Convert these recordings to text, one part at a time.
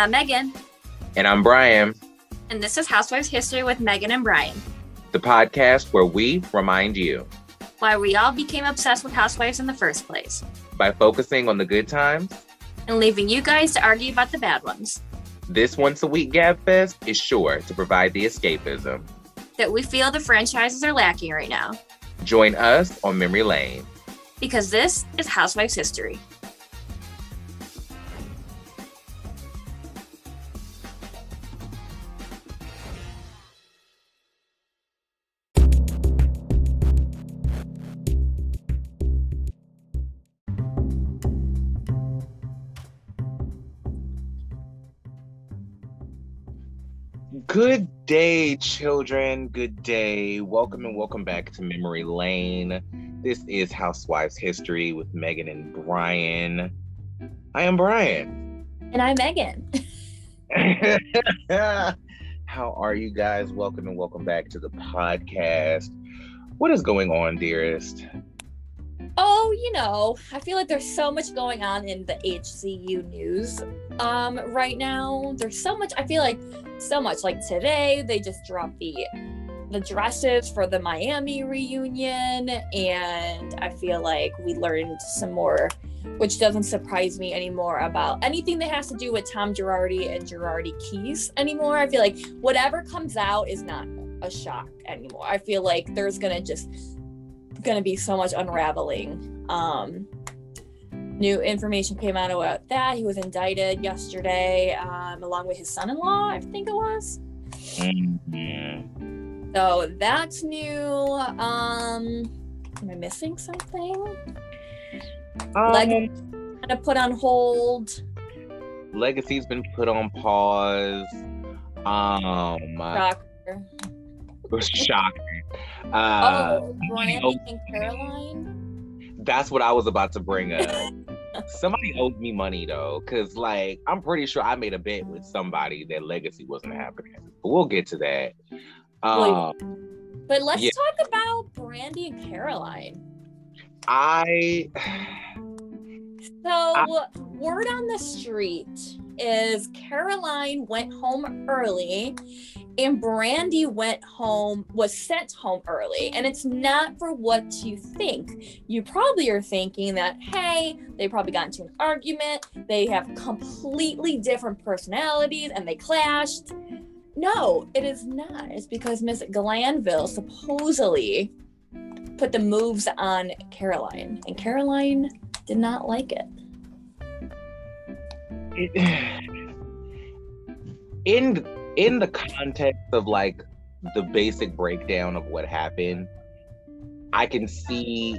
I'm Megan. And I'm Brian. And this is Housewives History with Megan and Brian. The podcast where we remind you why we all became obsessed with Housewives in the first place. By focusing on the good times. And leaving you guys to argue about the bad ones. This once-a-week gab fest is sure to provide the escapism that we feel the franchises are lacking right now. Join us on Memory Lane. Because this is Housewives History. Good day, children. Good day. Welcome and welcome back to Memory Lane. This is Housewives History with Megan and Brian. I am Brian. And I'm Megan. How are you guys? Welcome and welcome back to the podcast. What is going on, dearest? Oh, you know, I feel like there's so much going on in the HCU news right now. There's so much. I feel like so much. Like today, they just dropped the dresses for the Miami reunion, and I feel like we learned some more, which doesn't surprise me anymore, about anything that has to do with Tom Girardi and Girardi Keys anymore. I feel like whatever comes out is not a shock anymore. I feel like there's gonna be so much unraveling. New information came out about that. He was indicted yesterday, along with his son-in-law, I think it was. Mm-hmm. So that's new. Am I missing something? Legacy's kind of put on hold. Legacy's been put on pause. Shocker. Shocker. Brandy and Caroline. That's what I was about to bring up. Somebody owed me money though, because like I'm pretty sure I made a bet with somebody that Legacy wasn't happening. But we'll get to that. But let's talk about Brandy and Caroline. Word on the street is Caroline went home early and Brandy was sent home early. And it's not for what you think. You probably are thinking that, hey, they probably got into an argument. They have completely different personalities and they clashed. No, it is not. It's because Miss Glanville supposedly put the moves on Caroline, and Caroline did not like it. In the context of like the basic breakdown of what happened, I can see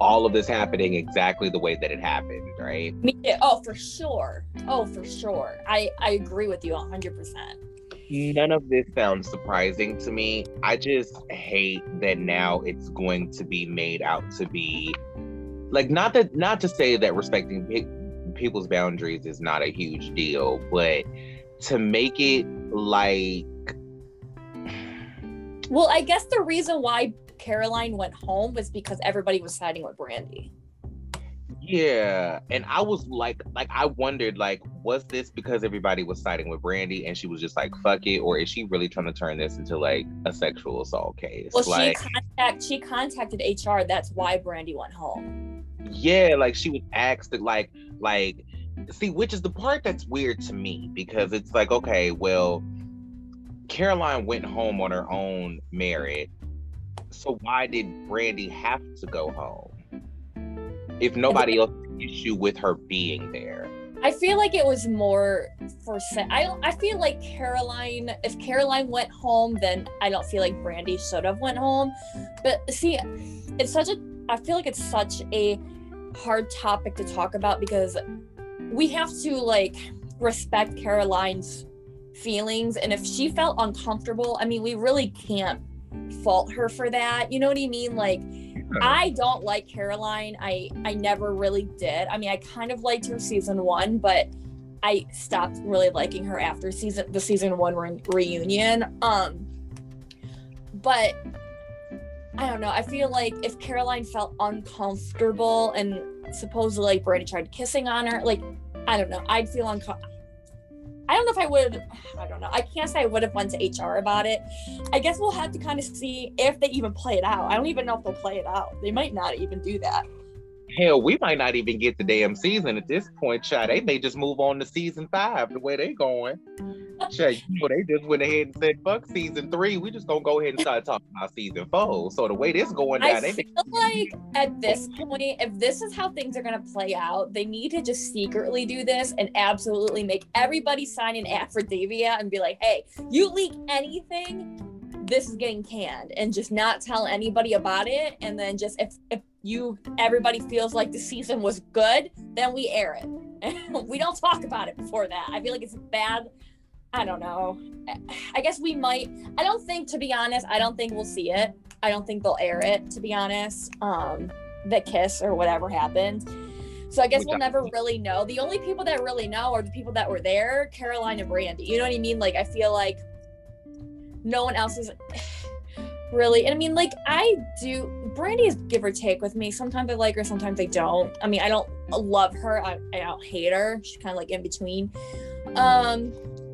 all of this happening exactly the way that it happened, right? Oh, for sure. I agree with you 100%. None of this sounds surprising to me. I just hate that now it's going to be made out to be like, not to say that respecting people's boundaries is not a huge deal, but to make it like... Well, I guess the reason why Caroline went home was because everybody was siding with Brandy. Yeah, and I was like I wondered, like, was this because everybody was siding with Brandy and she was just like, fuck it, or is she really trying to turn this into like a sexual assault case? Well, like, she contacted HR. That's why Brandy went home. Yeah, like she was asked to like, see, which is the part that's weird to me, because it's like, okay, well, Caroline went home on her own merit, so why did Brandy have to go home if nobody else had an issue with her being there? I feel like it was more for... I feel like Caroline... If Caroline went home, then I don't feel like Brandy should have went home. But see, it's such a... I feel like it's such a hard topic to talk about, because we have to, like, respect Caroline's feelings. And if she felt uncomfortable, I mean, we really can't fault her for that. You know what I mean? Like... I don't like Caroline. I never really did. I mean, I kind of liked her season one, but I stopped really liking her after the season one reunion. But I don't know. I feel like if Caroline felt uncomfortable and supposedly Brandy tried kissing on her, like, I don't know. I'd feel uncomfortable. I don't know if I would, I don't know. I can't say I would have went to HR about it. I guess we'll have to kind of see if they even play it out. I don't even know if they'll play it out. They might not even do that. Hell, we might not even get the damn season at this point, child. They may just move on to season 5 the way they going. Child, you know, they just went ahead and said, fuck season 3. We just gonna go ahead and start talking about season 4. So the way this going down, I feel like at this point, if this is how things are gonna play out, they need to just secretly do this and absolutely make everybody sign an affidavit and be like, hey, you leak anything, this is getting canned, and just not tell anybody about it. And then just if you everybody feels like the season was good, then we air it. We don't talk about it before that. I feel like it's bad. I don't know. I guess we might. I don't think, to be honest, I don't think we'll see it. I don't think they'll air it, to be honest. The kiss or whatever happened. So I guess we'll never really know. The only people that really know are the people that were there, Caroline and Brandy. You know what I mean? Like, I feel like no one else is really, and I mean, like, I do, Brandy is give or take with me. Sometimes I like her, sometimes I don't. I mean, I don't love her, I don't hate her. She's kind of like in between.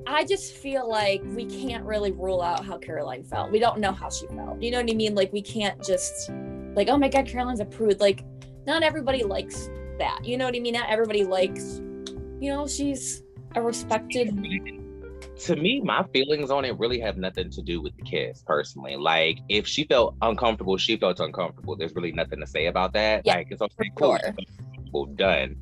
I just feel like we can't really rule out how Caroline felt. We don't know how she felt. You know what I mean? Like, we can't just, like, oh my God, Caroline's a prude. Like, not everybody likes that. You know what I mean? Not everybody likes, you know, she's a respected... To me, my feelings on it really have nothing to do with the kiss, personally. Like, if she felt uncomfortable, she felt uncomfortable. There's really nothing to say about that. Yeah, like, it's okay, cool, done.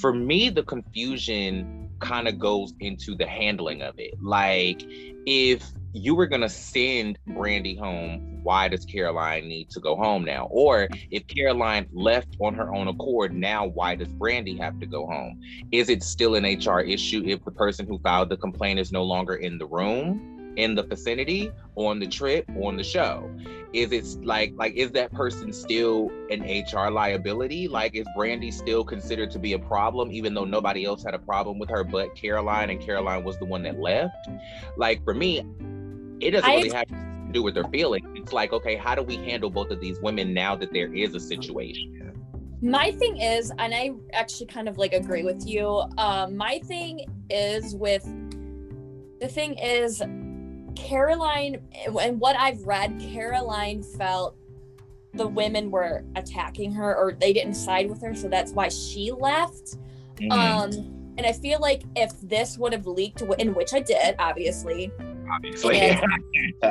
For me, the confusion kind of goes into the handling of it. Like, if you were gonna send Brandy home, why does Caroline need to go home now? Or if Caroline left on her own accord, now why does Brandy have to go home? Is it still an HR issue if the person who filed the complaint is no longer in the room, in the vicinity, on the trip, on the show? Is it like is that person still an HR liability? Like, is Brandy still considered to be a problem even though nobody else had a problem with her but Caroline, and Caroline was the one that left? Like, for me, it doesn't really have to do with their feelings. It's like, okay, how do we handle both of these women now that there is a situation? My thing is, and I actually kind of like agree with you, my thing is with, the thing is, Caroline, and what I've read, Caroline felt the women were attacking her or they didn't side with her, so that's why she left. Mm-hmm. And I feel like if this would have leaked, in which I did, obviously, and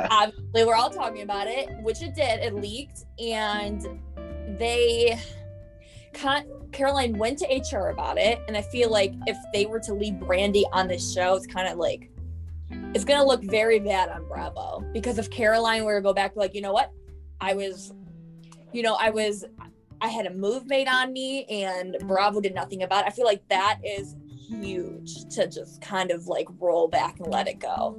obviously we're all talking about it, which it did, it leaked, and they Caroline went to HR about it, and I feel like if they were to leave Brandy on this show, it's kind of like, it's gonna look very bad on Bravo, because if Caroline were to go back, like, you know what, I had a move made on me and Bravo did nothing about it, I feel like that is huge to just kind of like roll back and let it go.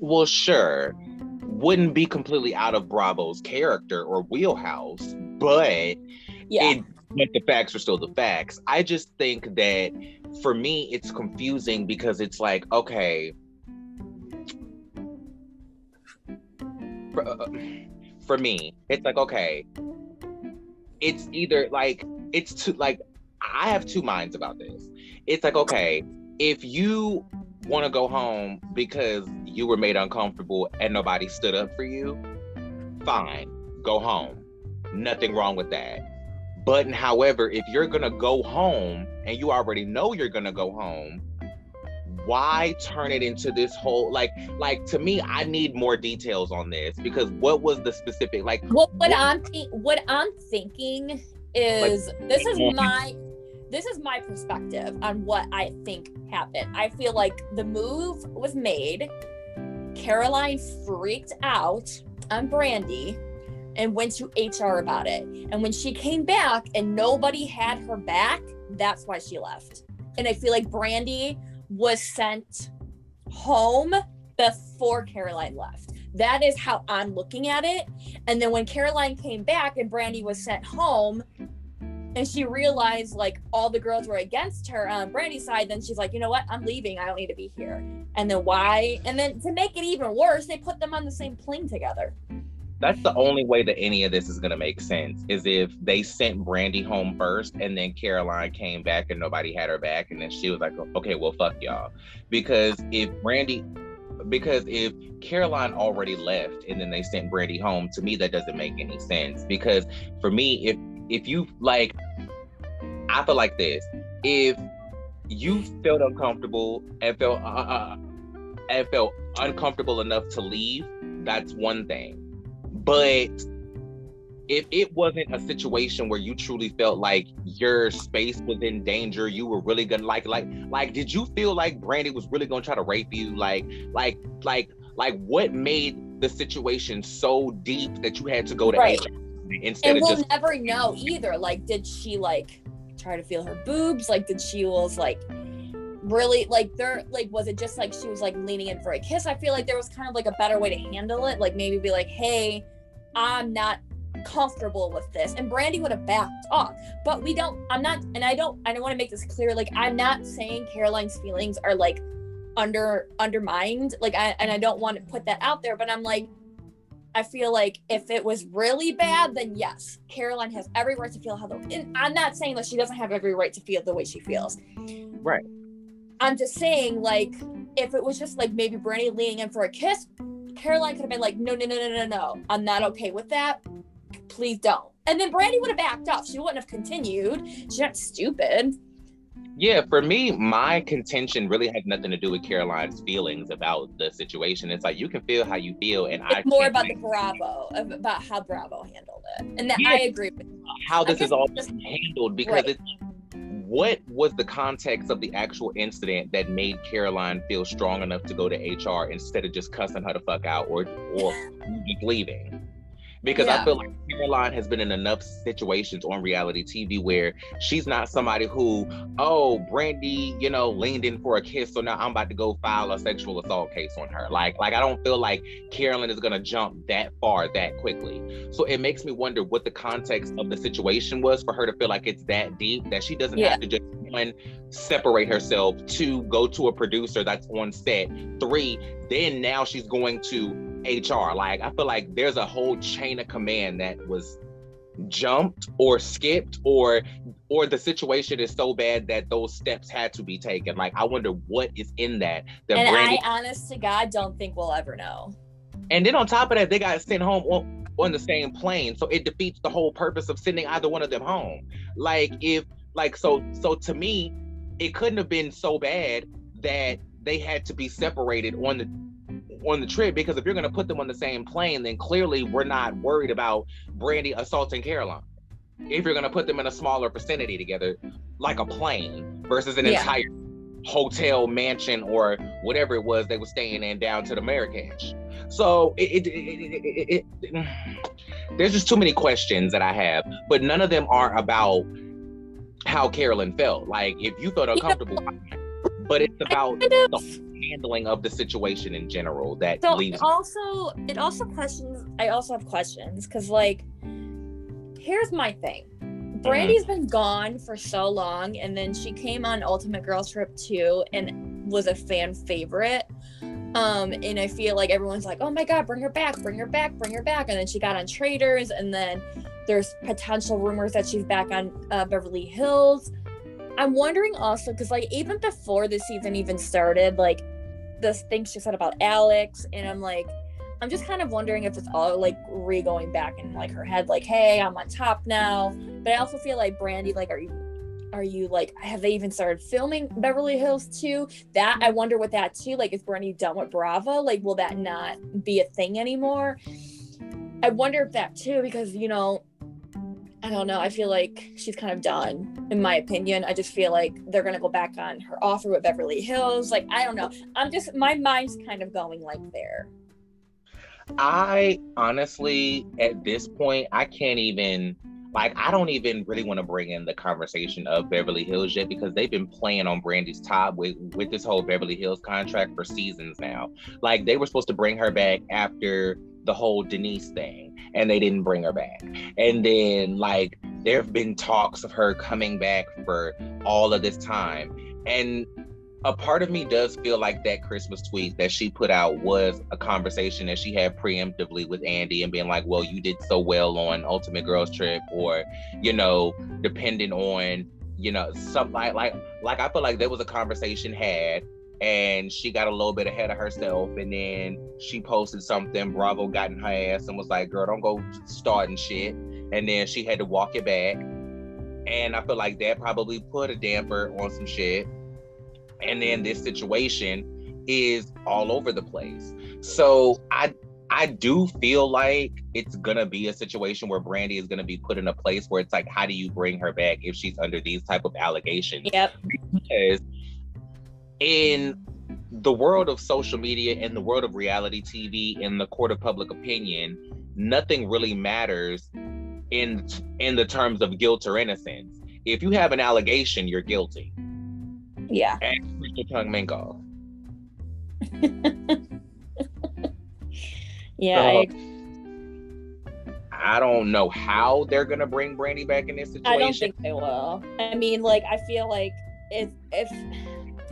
Well, sure, wouldn't be completely out of Bravo's character or wheelhouse, but yeah, but the facts are still the facts. I just think that for me, it's confusing because it's like, okay, for me, it's like, okay, it's either like, it's too, like, I have two minds about this. It's like, okay, if you want to go home because you were made uncomfortable and nobody stood up for you, fine, go home. Nothing wrong with that. But however, if you're going to go home and you already know you're going to go home, why turn it into this whole, like to me, I need more details on this, because what was the specific, like, well, what I'm thinking is, like, this is my perspective on what I think happened. I feel like the move was made, Caroline freaked out on Brandy and went to HR about it. And when she came back and nobody had her back, that's why she left. And I feel like Brandy was sent home before Caroline left. That is how I'm looking at it. And then when Caroline came back and Brandy was sent home, and she realized, like, all the girls were against her on Brandy's side, then she's like, you know what, I'm leaving, I don't need to be here. And then to make it even worse, they put them on the same plane together. That's the only way that any of this is going to make sense, is if they sent Brandy home first and then Caroline came back and nobody had her back, and then she was like, okay, well, fuck y'all. Because if Caroline already left and then they sent Brandy home, to me, that doesn't make any sense. Because for me, if you, like, I feel like this, if you felt uncomfortable and felt uncomfortable enough to leave, that's one thing. But if it wasn't a situation where you truly felt like your space was in danger, you were really gonna like did you feel like Brandy was really gonna try to rape you? Like what made the situation so deep that you had to go to Atlanta instead? And we'll never know either. Like, did she like try to feel her boobs? Like, did she was like really like there, like, was it just like she was like leaning in for a kiss? I feel like there was kind of like a better way to handle it. Like, maybe be like, hey, I'm not comfortable with this, and Brandy would have backed off. But we don't, I'm not, and I don't want to make this clear, like, I'm not saying Caroline's feelings are like undermined, like, I don't want to put that out there, but I'm like, I feel like if it was really bad, then yes, Caroline has every right to feel how and I'm not saying that she doesn't have every right to feel the way she feels, right? I'm just saying, like, if it was just like maybe Brandy leaning in for a kiss, Caroline could have been like, no, I'm not okay with that, please don't. And then Brandy would have backed off. She wouldn't have continued. She's not stupid. Yeah, for me, my contention really had nothing to do with Caroline's feelings about the situation. It's like, you can feel how you feel, and it's more about the Bravo, about how Bravo handled it. And that, yeah, I agree with you. How this is all just handled, because right. It's what was the context of the actual incident that made Caroline feel strong enough to go to HR instead of just cussing her the fuck out or just leaving? Because I feel like Caroline has been in enough situations on reality TV where she's not somebody who, oh, Brandy, you know, leaned in for a kiss, so now I'm about to go file a sexual assault case on her. Like I don't feel like Caroline is gonna jump that far that quickly. So it makes me wonder what the context of the situation was for her to feel like it's that deep, that she doesn't have to just, one, separate herself, two, go to a producer that's on set, three, then now she's going to HR. Like, I feel like there's a whole chain of command that was jumped or skipped, or the situation is so bad that those steps had to be taken. Like, I wonder what is in that. And Brandy, I honest to God don't think we'll ever know. And then on top of that, they got sent home on the same plane, so it defeats the whole purpose of sending either one of them home. Like, if like so to me, it couldn't have been so bad that they had to be separated on the trip, because if you're going to put them on the same plane, then clearly we're not worried about Brandy assaulting Caroline. If you're going to put them in a smaller vicinity together, like a plane versus an entire hotel, mansion, or whatever it was they were staying in down to the Marrakesh. So there's just too many questions that I have, but none of them are about how Caroline felt. Like, if you felt uncomfortable, but it's about handling of the situation in general that so leaves. I also have questions, because, like, here's my thing. Brandy's been gone for so long, and then she came on Ultimate Girl Trip 2 and was a fan favorite. And I feel like everyone's like, oh my God, bring her back. And then she got on Traders, and then there's potential rumors that she's back on Beverly Hills. I'm wondering also, because, like, even before the season even started, like, this thing she said about Alex, and I'm like, I'm just kind of wondering if it's all, like, going back in, like, her head, like, hey, I'm on top now. But I also feel like, Brandy, like, are you, like, have they even started filming Beverly Hills 2? That, I wonder with that, too. Like, is Brandy done with Bravo? Like, will that not be a thing anymore? I wonder if that, too, because, you know, I don't know. I feel like she's kind of done, in my opinion. I just feel like they're going to go back on her offer with Beverly Hills. Like, I don't know. My mind's kind of going like there. I honestly, at this point, I can't even, like, I don't even really want to bring in the conversation of Beverly Hills yet, because they've been playing on Brandy's top with this whole Beverly Hills contract for seasons now. Like, they were supposed to bring her back after the whole Denise thing, and they didn't bring her back. And then, like, there have been talks of her coming back for all of this time, and a part of me does feel like that Christmas tweet that she put out was a conversation that she had preemptively with Andy and being like, well, you did so well on Ultimate Girls Trip, or, you know, depending on, you know, something like I feel like there was a conversation had and she got a little bit ahead of herself, and then she posted something, Bravo got in her ass and was like, girl, don't go starting shit. And then she had to walk it back. And I feel like that probably put a damper on some shit. And then this situation is all over the place. So I do feel like it's gonna be a situation where Brandy is gonna be put in a place where it's like, how do you bring her back if she's under these type of allegations? Yep. Because in the world of social media, in the world of reality TV, in the court of public opinion, nothing really matters in the terms of guilt or innocence. If you have an allegation, you're guilty. Yeah. And with your tongue mango. Yeah. So, I don't know how they're gonna bring Brandy back in this situation. I don't think they will. I mean, like, I feel like if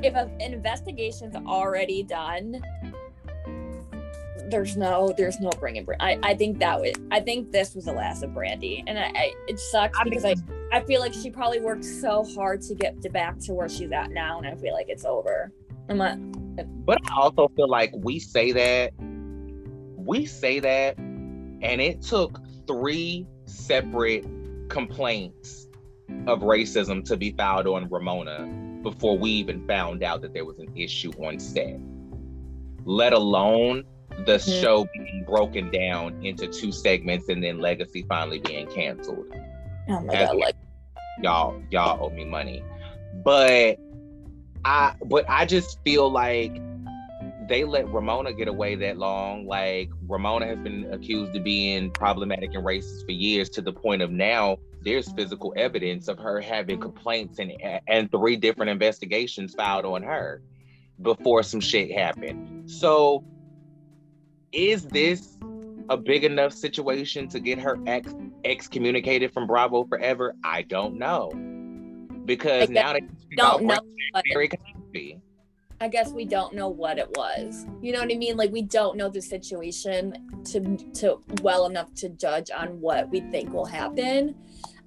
an investigation's already done, there's no bringing Brandy. I think this was the last of Brandy, and it sucks because I feel like she probably worked so hard to get back to where she's at now, and I feel like it's over. But I also feel like we say that, and it took 3 separate complaints of racism to be filed on Ramona before we even found out that there was an issue on set, let alone the show being broken down into 2 segments and then Legacy finally being canceled. Oh my God, like, y'all owe me money. But I just feel like they let Ramona get away that long. Like, Ramona has been accused of being problematic and racist for years, to the point of now there's physical evidence of her having complaints and 3 different investigations filed on her before some shit happened. So is this a big enough situation to get her excommunicated from Bravo forever? I don't know, because now they don't know. I guess we don't know what it was. You know what I mean? Like, we don't know the situation to well enough to judge on what we think will happen.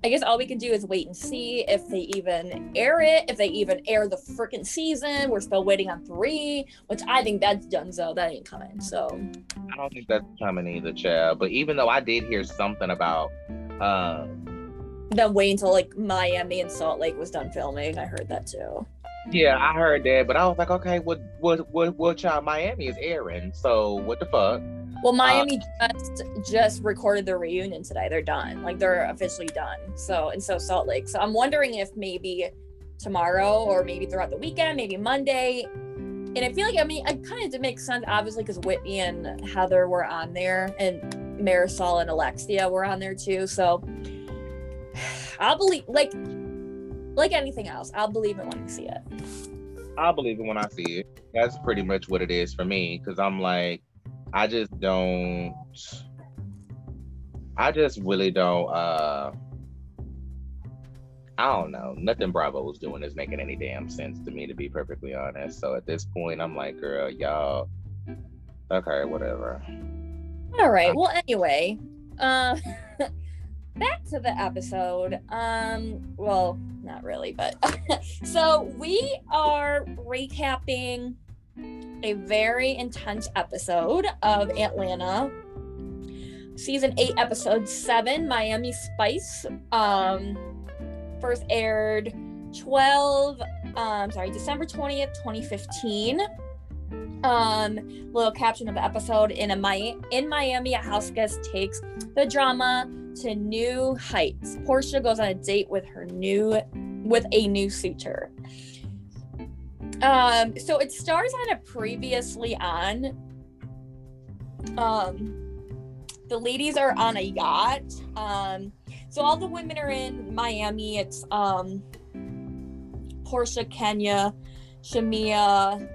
I guess all we can do is wait and see if they even air it, if they even air the freaking season. We're still waiting on 3, which I think that's donezo. That ain't coming. So I don't think that's coming either, child. But even though I did hear something about them waiting until like Miami and Salt Lake was done filming. I heard that too. Yeah, I heard that, but I was like, okay, what y'all, Miami is airing, so what the fuck? Well, Miami just recorded their reunion today. They're done. Like, they're officially done. So, and so Salt Lake. So I'm wondering if maybe tomorrow or maybe throughout the weekend, maybe Monday. And I feel like, I mean, it kind of did make sense, obviously, because Whitney and Heather were on there, and Marisol and Alexia were on there too. So I'll believe, like anything else, I'll believe it when I see it. I'll believe it when I see it. That's pretty much what it is for me, because I'm like, I don't know. Nothing Bravo was doing is making any damn sense to me, to be perfectly honest. So at this point, I'm like, girl, y'all, okay, whatever. All right. Well, anyway, back to the episode. Well, not really, but so we are recapping a very intense episode of Atlanta, season 8, episode 7, Miami Spice. First aired December 20th, 2015. Little caption of the episode: in Miami, a house guest takes the drama to new heights. Porsha goes on a date with a new suitor. So it stars on a previously on. The ladies are on a yacht. So all the women are in Miami. It's Porsha, Kenya, Shamea,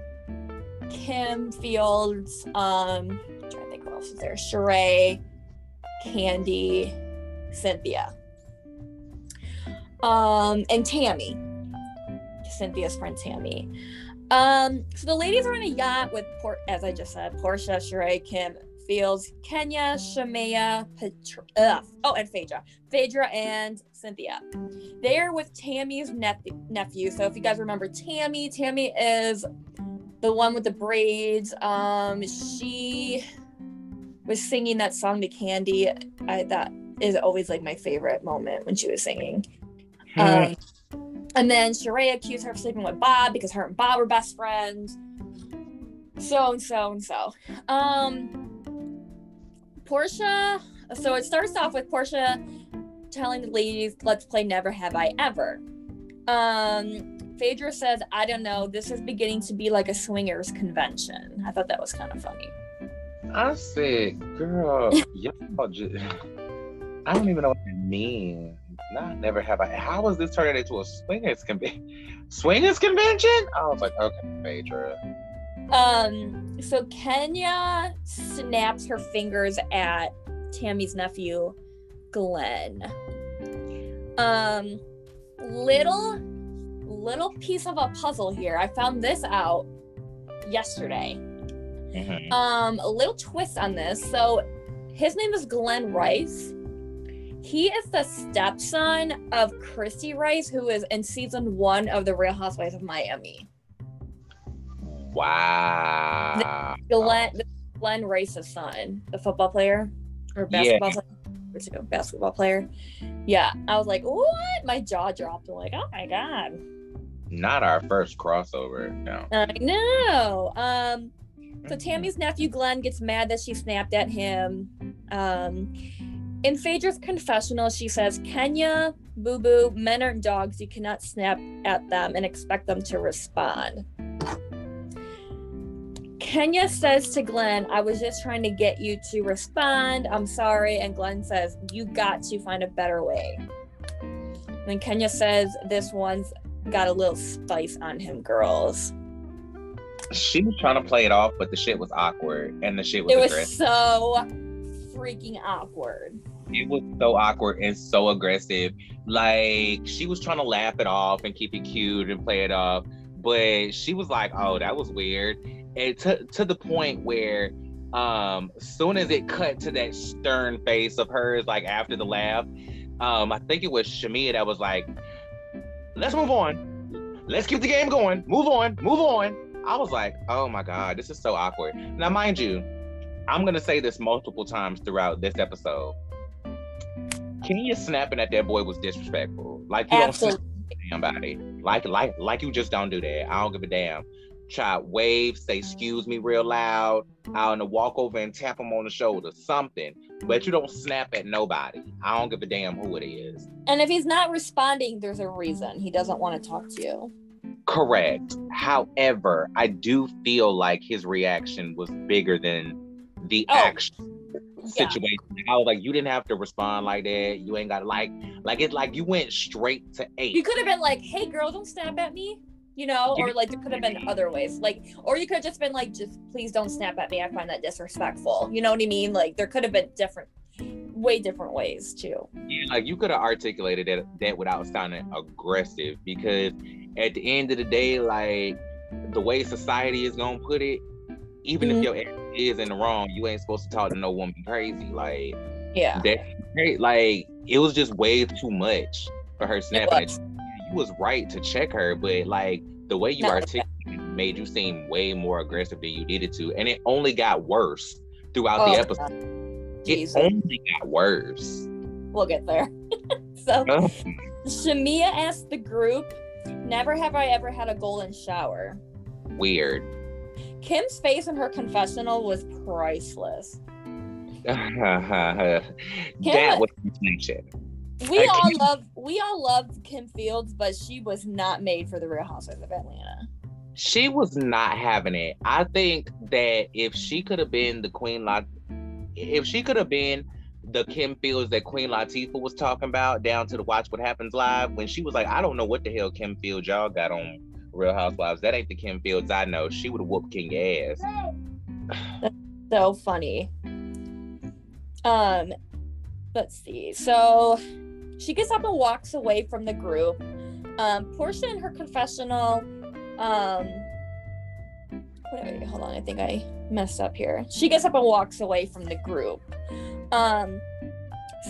Kim Fields, I'm trying to think who else is there, Sheree, Candy, Cynthia, and Tammy. Cynthia's friend Tammy. So the ladies are on a yacht with, as I just said, Porsha, Sheree, Kim Fields, Kenya, Shamea, and Phaedra. Phaedra and Cynthia. They are with Tammy's nephew. So if you guys remember Tammy is the one with the braids. She was singing that song to Candy. That is always like my favorite moment when she was singing. And then Sheree accused her of sleeping with Bob because her and Bob were best friends. So. Porsha, so it starts off with Porsha telling the ladies, let's play Never Have I Ever. Phaedra says, I don't know, this is beginning to be like a swingers convention. I thought that was kind of funny. I said, girl, y'all just, I don't even know what that means. Not Never Have I. How is this turning into a swingers convention? Swingers convention? I was like, okay, Phaedra. So Kenya snaps her fingers at Tammy's nephew, Glenn. Little piece of a puzzle here. I found this out yesterday. Mm-hmm. A little twist on this. So his name is Glenn Rice. He is the stepson of Christy Rice, who is in season 1 of The Real Housewives of Miami. Wow. Glenn Rice's son, the football player or basketball player. Basketball player. Yeah. I was like, what? My jaw dropped. I'm like, oh my God. Not our first crossover. No. I know. So Tammy's nephew Glenn gets mad that she snapped at him. In Phaedra's confessional, she says, Kenya, Boo Boo, men are dogs. You cannot snap at them and expect them to respond. Kenya says to Glenn, I was just trying to get you to respond. I'm sorry. And Glenn says, you got to find a better way. And then Kenya says, this one's got a little spice on him, girls. She was trying to play it off, but the shit was awkward. And the shit was aggressive. It was so freaking awkward. It was so awkward and so aggressive. Like, she was trying to laugh it off and keep it cute and play it off. But she was like, oh, that was weird. And to the point where soon as it cut to that stern face of hers, like after the laugh, I think it was Shamia that was like, let's move on. Let's keep the game going. Move on. I was like, oh my God, this is so awkward. Now, mind you, I'm going to say this multiple times throughout this episode. Kenya snapping at that boy was disrespectful. Like, you Absolutely. Don't snap at somebody. Like you just don't do that. I don't give a damn. Child, wave, say excuse me real loud. I'm gonna walk over and tap him on the shoulder, something. But you don't snap at nobody. I don't give a damn who it is. And if he's not responding, there's a reason. He doesn't want to talk to you. Correct. However, I do feel like his reaction was bigger than the action. Situation. Yeah. I was like, you didn't have to respond like that. You ain't got like it's like you went straight to 8. You could have been like, hey girl, don't snap at me. You know, or like there could have been other ways, like, or you could have just been like, just please don't snap at me. I find that disrespectful. You know what I mean? Like there could have been way different ways too. Yeah, like you could have articulated that without sounding aggressive, because at the end of the day, like the way society is gonna put it, even if your ex is in the wrong, you ain't supposed to talk to no woman crazy. Like, yeah, that, like it was just way too much for her snapping at you. Was right to check her, but like the way you articulated made you seem way more aggressive than you needed to, and it only got worse throughout the episode. Jesus. It only got worse. We'll get there. So Shamia asked the group, never have I ever had a golden shower. Weird. Kim's face in her confessional was priceless. That was intention. We all love Kim Fields, but she was not made for the Real Housewives of Atlanta. She was not having it. I think that if she could have been the Kim Fields that Queen Latifah was talking about, down to the Watch What Happens Live, when she was like, I don't know what the hell Kim Fields y'all got on Real Housewives. That ain't the Kim Fields I know. She would have whooped King ass. That's so funny. Let's see. So she gets up and walks away from the group. Porsha in her confessional, hold on, I think I messed up here. She gets up and walks away from the group.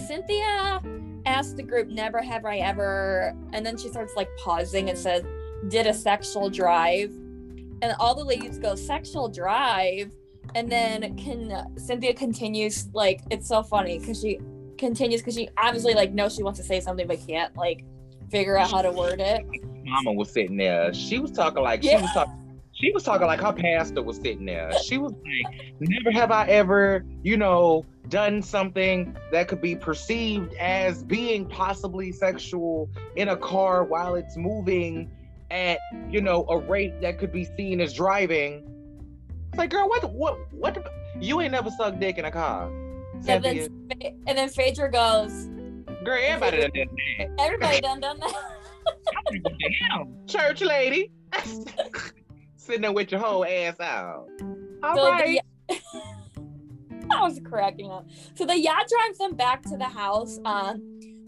Cynthia asked the group, never have I ever, and then she starts like pausing and says, did a sexual drive. And all the ladies go, sexual drive? And then Cynthia continues, like, it's so funny because she continues, because she obviously like knows she wants to say something but can't like figure out how to word it. Mama was sitting there. She was talking like, yeah. She was talking like her pastor was sitting there. She was like, never have I ever, done something that could be perceived as being possibly sexual in a car while it's moving at, a rate that could be seen as driving. It's like, girl, what, you ain't never sucked dick in a car. And then Phaedra goes, girl, everybody done that. Everybody done that. Damn, church lady. Sitting there with your whole ass out. All right. I was cracking up. So the yacht drives them back to the house.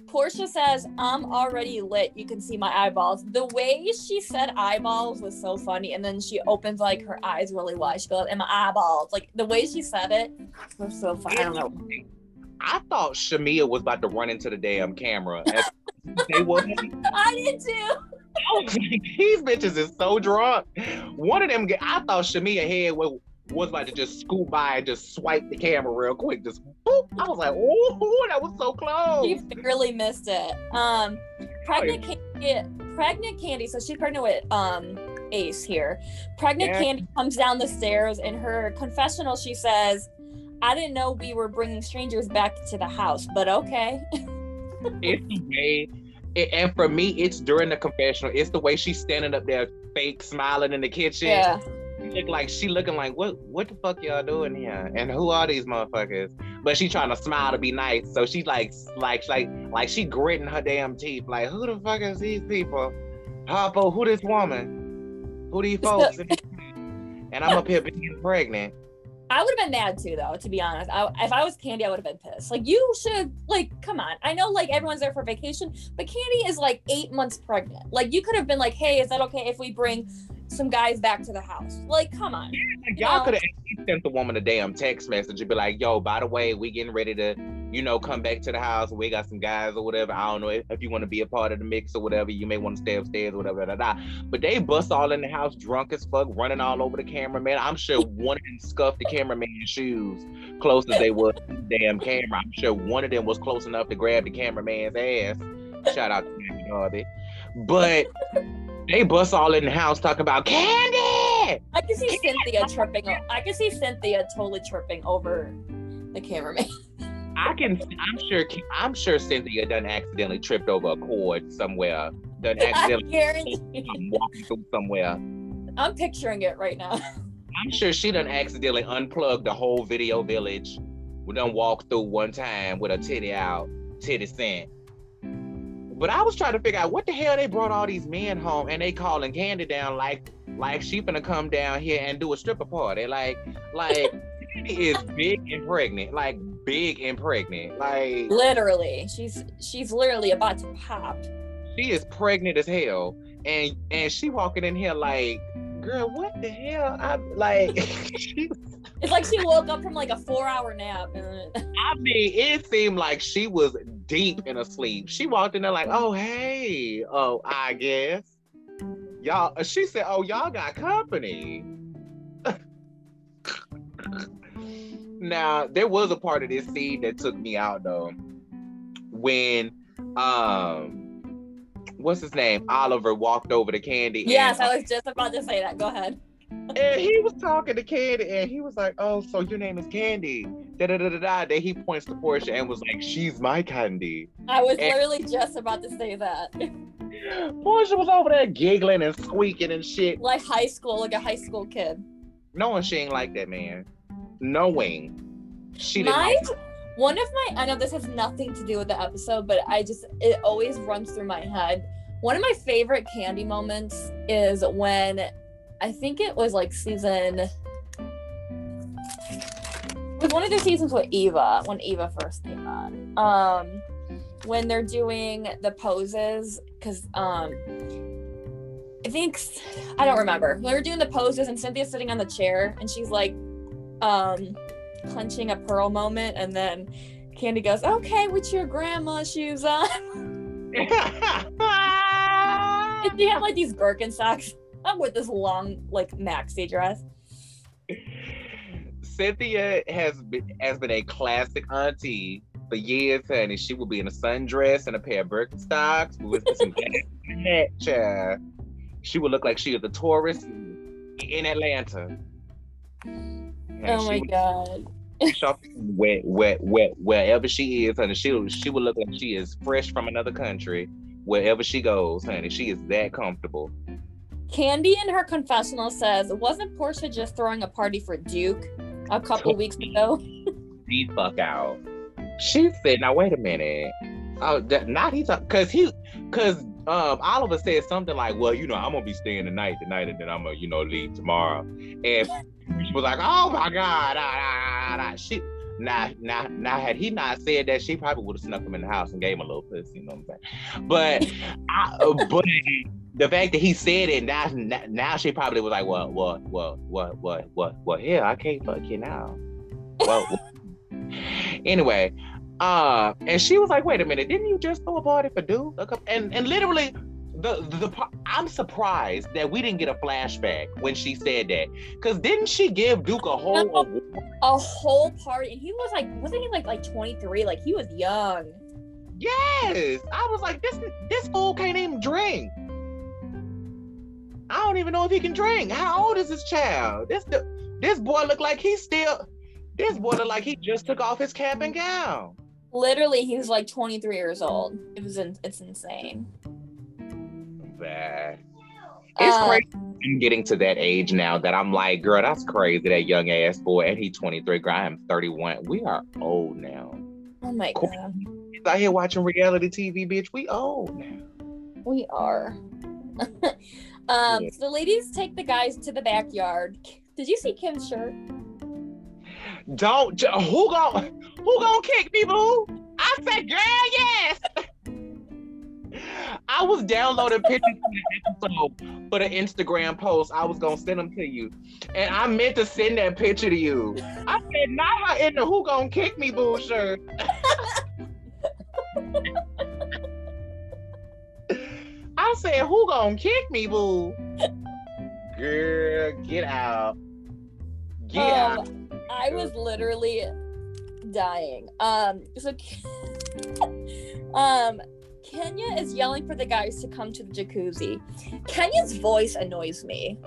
Porsha says, I'm already lit. You can see my eyeballs. The way she said eyeballs was so funny. And then she opens like her eyes really wide. She goes, and my eyeballs. Like the way she said it was so funny. I don't know. I thought Shamea was about to run into the damn camera. I did too. These bitches is so drunk. One of them, I thought Shamea head was about to just scoot by and just swipe the camera real quick. Just boop. I was like, ooh, that was so close. She really missed it. Pregnant Candy. So she's pregnant with Ace here. Candy comes down the stairs. In her confessional, she says, I didn't know we were bringing strangers back to the house, but okay. And for me, it's during the confessional. It's the way she's standing up there, fake smiling in the kitchen. Yeah. Like she looking like, what the fuck y'all doing here? And who are these motherfuckers? But she trying to smile to be nice. So she like she gritting her damn teeth. Like, who the fuck is these people? Harpo, who this woman? Who these folks? And I'm up here being pregnant. I would have been mad too, though, to be honest. If I was Candy, I would have been pissed. Like, you should, like, come on. I know, like, everyone's there for vacation, but Candy is, like, 8 months pregnant. Like, you could have been like, hey, is that okay if we bring some guys back to the house? Like, come on. Y'all could have sent the woman a damn text message and be like, yo, by the way, we getting ready to, come back to the house. We got some guys or whatever. I don't know if you want to be a part of the mix or whatever. You may want to stay upstairs or whatever. But they bust all in the house drunk as fuck, running all over the cameraman. I'm sure one of them scuffed the cameraman's shoes close as they were to the damn camera. I'm sure one of them was close enough to grab the cameraman's ass. Shout out to Girardi. But they bust all in the house talking about Candy. I can see Cynthia tripping. I can see Cynthia totally tripping over the cameraman. I'm sure Cynthia done accidentally tripped over a cord somewhere. Done accidentally walking through somewhere. I'm picturing it right now. I'm sure she done accidentally unplugged the whole video village. We done walked through one time with a titty out, titty scent. But I was trying to figure out what the hell they brought all these men home and they calling Candy down like she finna come down here and do a stripper party. Like Candy is big and pregnant. Like big and pregnant. Like literally. She's literally about to pop. She is pregnant as hell. And she walking in here like, girl, what the hell? I'm like, it's like she woke up from like a 4-hour nap. I mean, it seemed like she was deep in a sleep. She walked in there like, oh, hey, oh, I guess. Y'all, she said, oh, y'all got company. Now, there was a part of this scene that took me out though. When, what's his name? Oliver walked over to Candy. Yes, I was just about to say that. Go ahead. And he was talking to Candy and he was like, oh, so your name is Candy. Then he points to Porsha and was like, she's my Candy. I was literally just about to say that. Porsha was over there giggling and squeaking and shit. Like high school, like a high school kid. Knowing she ain't like that man. Knowing. She didn't like that. One of my, I know this has nothing to do with the episode, but it always runs through my head. One of my favorite Candy moments is when, I think it was like one of the seasons with Eva, when Eva first came on. When they're doing the poses because I don't remember. We were doing the poses and Cynthia's sitting on the chair and she's like clenching a pearl moment, and then Candy goes, "Okay, with your grandma shoes on." And she had like these Birkenstocks with this long like maxi dress. Cynthia has been a classic auntie for years, honey. She would be in a sundress and a pair of Birkenstocks. We would some picture. She would look like she was a tourist in Atlanta. And oh my God. Shopping wherever she is, honey. She would look like she is fresh from another country. Wherever she goes, honey, she is that comfortable. Candy in her confessional says, "Wasn't Porsha just throwing a party for Duke a couple weeks ago?" The fuck out. She said, "Now wait a minute. Oh, not he talk because Oliver said something like, well, you know, I'm gonna be staying tonight, and then I'm gonna, you know, leave tomorrow." And she was like, "Oh my God, she." Now, had he not said that, she probably would have snuck him in the house and gave him a little pussy, you know what I'm saying? But, but the fact that he said it, now she probably was like, well, yeah, I can't fuck you now. Anyway, and she was like, wait a minute, didn't you just throw a party for Duke? And literally, I'm surprised that we didn't get a flashback when she said that, because didn't she give Duke a whole party? And he was like, wasn't he like 23? Like, he was young. Yes, I was like, this fool can't even drink. I don't even know if he can drink. How old is this child? This boy looked like he just took off his cap and gown. Literally, he was like 23 years old. It's insane. Bad. It's crazy. I'm getting to that age now that I'm like, girl, that's crazy, that young ass boy, and he's 23, girl, I am 31. We are old now. Oh my God. He's out here watching reality TV, bitch. We old now. We are. Yeah. So the ladies take the guys to the backyard. Did you see Kim's shirt? Don't, who gonna kick me, boo? I said, girl, yes. I was downloading pictures for the episode for the Instagram post. I was gonna send them to you, and I meant to send that picture to you. I said, "Not in the who gonna kick me boo shirt." I said, "Who gonna kick me boo?" Girl, get out! Get out! I was literally dying. So. Kenya is yelling for the guys to come to the jacuzzi. Kenya's voice annoys me.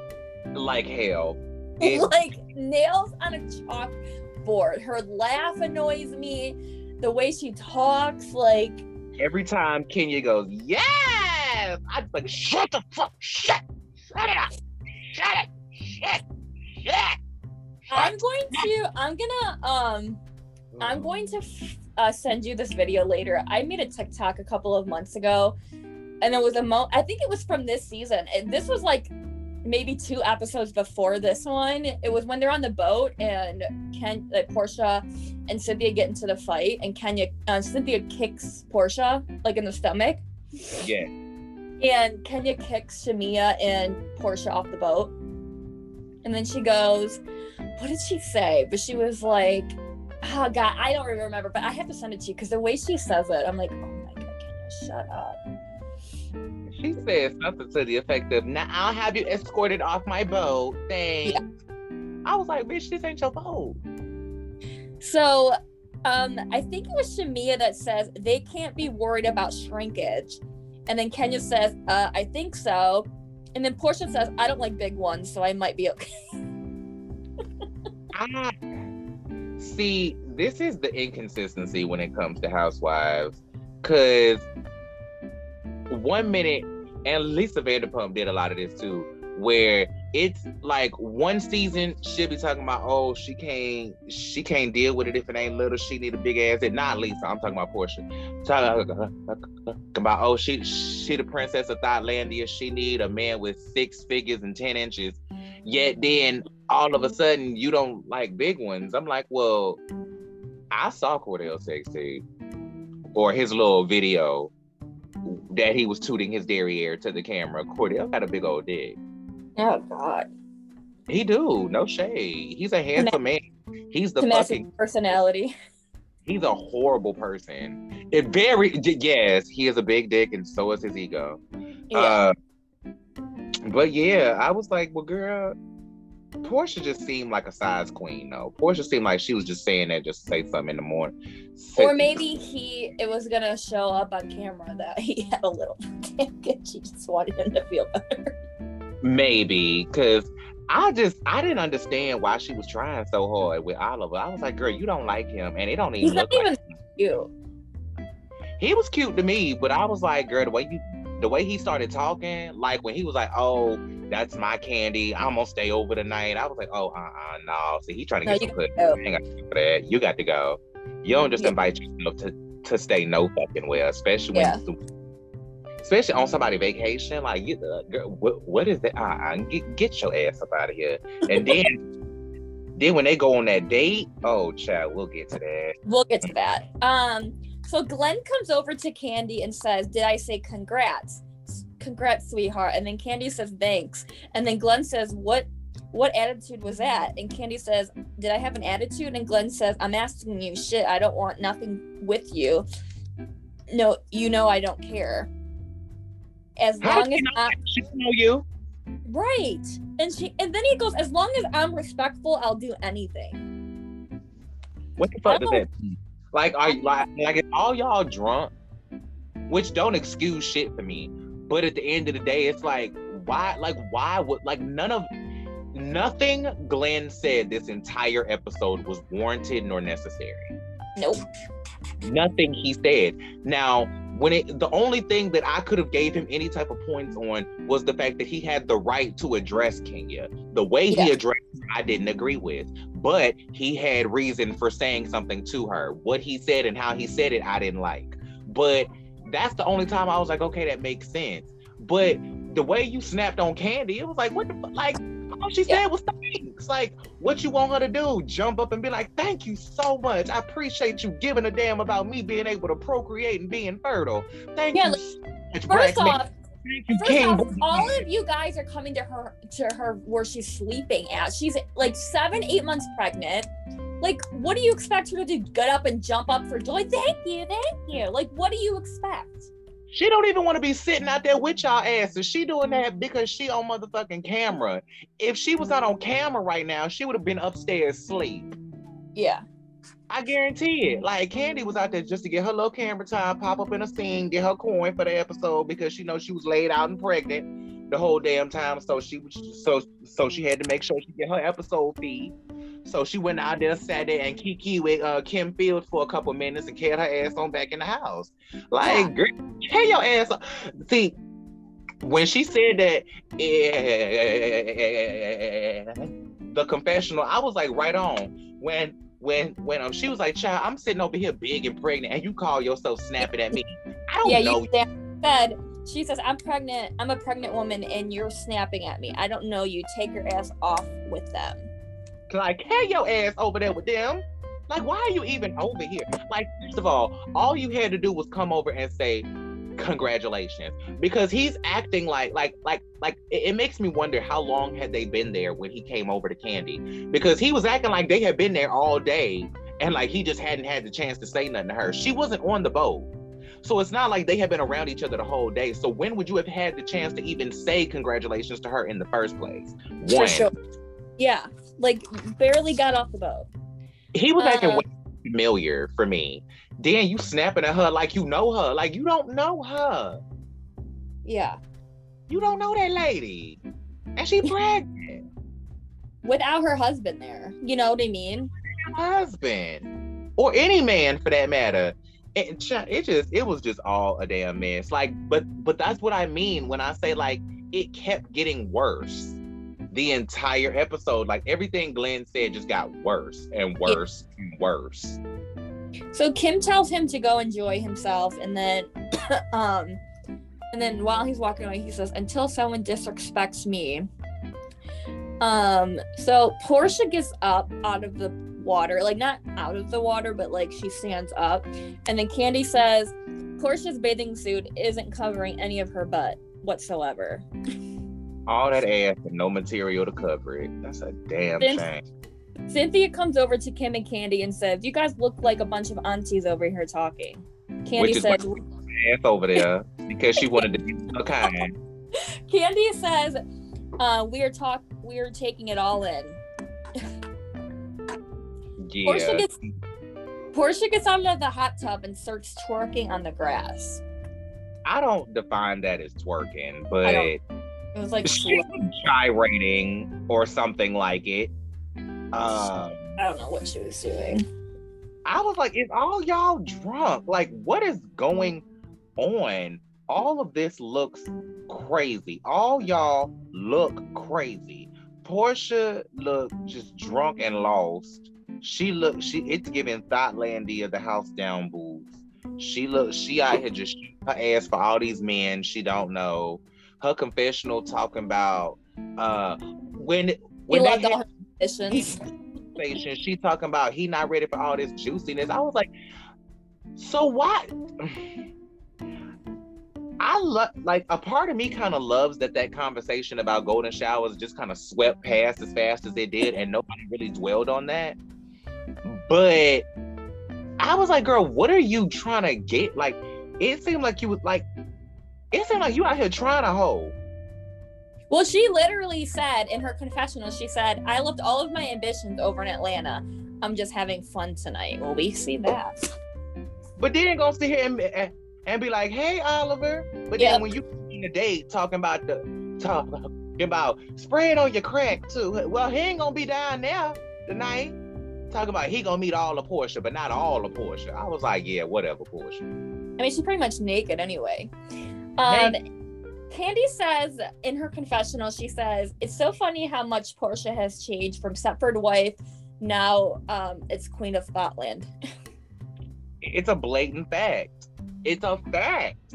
Like hell. Like nails on a chalkboard. Her laugh annoys me. The way she talks, like... Every time Kenya goes, yes! I'm like, shut the fuck! Shut! Shut it up! Shut it! Shut! Shut! I'm going to send you this video later. I made a TikTok a couple of months ago, and it was I think it was from this season. And this was like maybe 2 episodes before this one. It was when they're on the boat and Porsha and Cynthia get into the fight, and Cynthia kicks Porsha like in the stomach. Yeah. And Kenya kicks Shamea and Porsha off the boat, and then she goes, "What did she say?" But she was like, oh God, I don't even remember, but I have to send it to you because the way she says it, I'm like, oh my God, Kenya, shut up. She said something to the effect of, "Now I'll have you escorted off my boat, thanks." Yeah. I was like, bitch, this ain't your boat. So, I think it was Shamea that says they can't be worried about shrinkage, and then Kenya says, "I think so," and then Porsha says, "I don't like big ones, so I might be okay." See, this is the inconsistency when it comes to Housewives, because one minute, and Lisa Vanderpump did a lot of this too, where it's like one season she'll be talking about, oh, she can't deal with it if it ain't little, she need a big ass. And not Lisa, I'm talking about Porsha. Talking about, oh, she the princess of Thailandia, she need a man with 6 figures and 10 inches. Yet then all of a sudden you don't like big ones. I'm like, well, I saw Cordell's sex tape or his little video that he was tooting his derriere to the camera. Cordell had a big old dick. Oh God. He do, no shade. He's a handsome man. He's the fucking personality. He's a horrible person. Yes, he is a big dick, and so is his ego. Yeah. But yeah, I was like, well, girl, Porsha just seemed like a size queen, though. Porsha seemed like she was just saying that just to say something in the morning. Or maybe it was gonna show up on camera that he had a little dick, and she just wanted him to feel better. Maybe, because I didn't understand why she was trying so hard with Oliver. I was like, girl, you don't like him, and it don't even look like him. He's not even cute. He was cute to me, but I was like, girl, the way he started talking, like when he was like, oh, that's my candy, I'm gonna stay over tonight. I was like, oh, no. See, he trying to get some pussy. You got to go. You don't just invite yourself to stay no fucking well, especially especially on somebody's vacation. Like, you, girl, what is that? Get your ass up out of here. And then when they go on that date, oh, child, we'll get to that. We'll get to that. So Glenn comes over to Candy and says, did I say congrats? Congrats, sweetheart. And then Candy says, thanks. And then Glenn says, what attitude was that? And Candy says, did I have an attitude? And Glenn says, I'm asking you, shit, I don't want nothing with you. No, you know I don't care. As long as she know you. Right. And then he goes, as long as I'm respectful, I'll do anything. What the fuck does that mean? Like, are you like if all y'all drunk, which don't excuse shit for me, but at the end of the day, it's like, nothing Glenn said this entire episode was warranted nor necessary. Nope. Nothing he said. Now, the only thing that I could have gave him any type of points on was the fact that he had the right to address Kenya. The way he addressed her, I didn't agree with, but he had reason for saying something to her. What he said and how he said it, I didn't like. But that's the only time I was like, okay, that makes sense. But the way you snapped on Candy, it was like, what the fuck? Like, all she said was thanks. Like, what you want her to do? Jump up and be like, thank you so much. I appreciate you giving a damn about me being able to procreate and being fertile. Thank you so much. First off, all of you guys are coming to her where she's sleeping at. She's like 7-8 months pregnant. Like, what do you expect her to do? Get up and jump up for joy? Thank you. Like, what do you expect? She don't even want to be sitting out there with y'all asses. She doing that because she on motherfucking camera. If she was not on camera right now, she would have been upstairs asleep. Yeah. I guarantee it. Like, Candy was out there just to get her little camera time, pop up in a scene, get her coin for the episode because she knows she was laid out and pregnant the whole damn time. So she was so she had to make sure she get her episode feed. So she went out there Saturday and kiki with Kim Fields for a couple minutes and carried her ass on back in the house. Like, girl, carry your ass on. See, when she said that, the confessional, I was like, right on. When she was like, child, I'm sitting over here big and pregnant and you call yourself snapping at me. I don't know. She says, I'm pregnant. I'm a pregnant woman and you're snapping at me. I don't know you. Take your ass off with them. Like, hey, your ass over there with them. Like, why are you even over here? Like, first of all you had to do was come over and say, congratulations. Because he's acting like it makes me wonder how long had they been there when he came over to Candy. Because he was acting like they had been there all day and like he just hadn't had the chance to say nothing to her. She wasn't on the boat. So it's not like they had been around each other the whole day. So when would you have had the chance to even say congratulations to her in the first place? One. For sure. Yeah. Like, barely got off the boat. He was acting way familiar for me. Then you snapping at her like you know her. Like, you don't know her. Yeah. You don't know that lady. And she pregnant. Without her husband there. You know what I mean? Husband. Or any man, for that matter. It was just all a damn mess. Like, but that's what I mean when I say, like, it kept getting worse. The entire episode, like everything Glenn said just got worse and worse and worse. So Kim tells him to go enjoy himself, and then and then while he's walking away, he says, until someone disrespects me. So Porsha gets up out of the water, like not out of the water, but like she stands up, and then Candy says, Portia's bathing suit isn't covering any of her butt whatsoever. All that ass and no material to cover it. That's a damn shame. Cynthia comes over to Kim and Candy and says, "You guys look like a bunch of aunties over here talking." Candy says, "Ass over there," because she wanted to be so kind. Candy says, "We're taking it all in." Yeah. Porsha gets out of the hot tub and starts twerking on the grass. I don't define that as twerking, but it was like she's gyrating or something like it. I don't know what she was doing. I was like, is all y'all drunk? Like, what is going on? All of this looks crazy. All y'all look crazy. Porsha looked just drunk and lost. It's giving Thotlandia the house down boots. She out here just shooting her ass for all these men she don't know. Her confessional talking about when they had all her confessions. She talking about he not ready for all this juiciness. I was like, so what? I love, like, a part of me kind of loves that conversation about golden showers just kind of swept past as fast as it did, and nobody really dwelled on that. But I was like, girl, what are you trying to get? Like, it seemed like you out here trying to hoe. Well, she literally said in her confessional, she said, "I left all of my ambitions over in Atlanta. I'm just having fun tonight." Well, we see that. But then go sit here and be like, "Hey, Oliver," but then when you in the date talking about spray it on your crack too. Well, he ain't gonna be down there tonight. Talking about he gonna meet all of Porsha, but not all of Porsha. I was like, yeah, whatever, Porsha. I mean, she's pretty much naked anyway. Candy says in her confessional, she says, "It's so funny how much Porsha has changed from Stepford wife. Now it's Queen of Scotland." It's a blatant fact. It's a fact.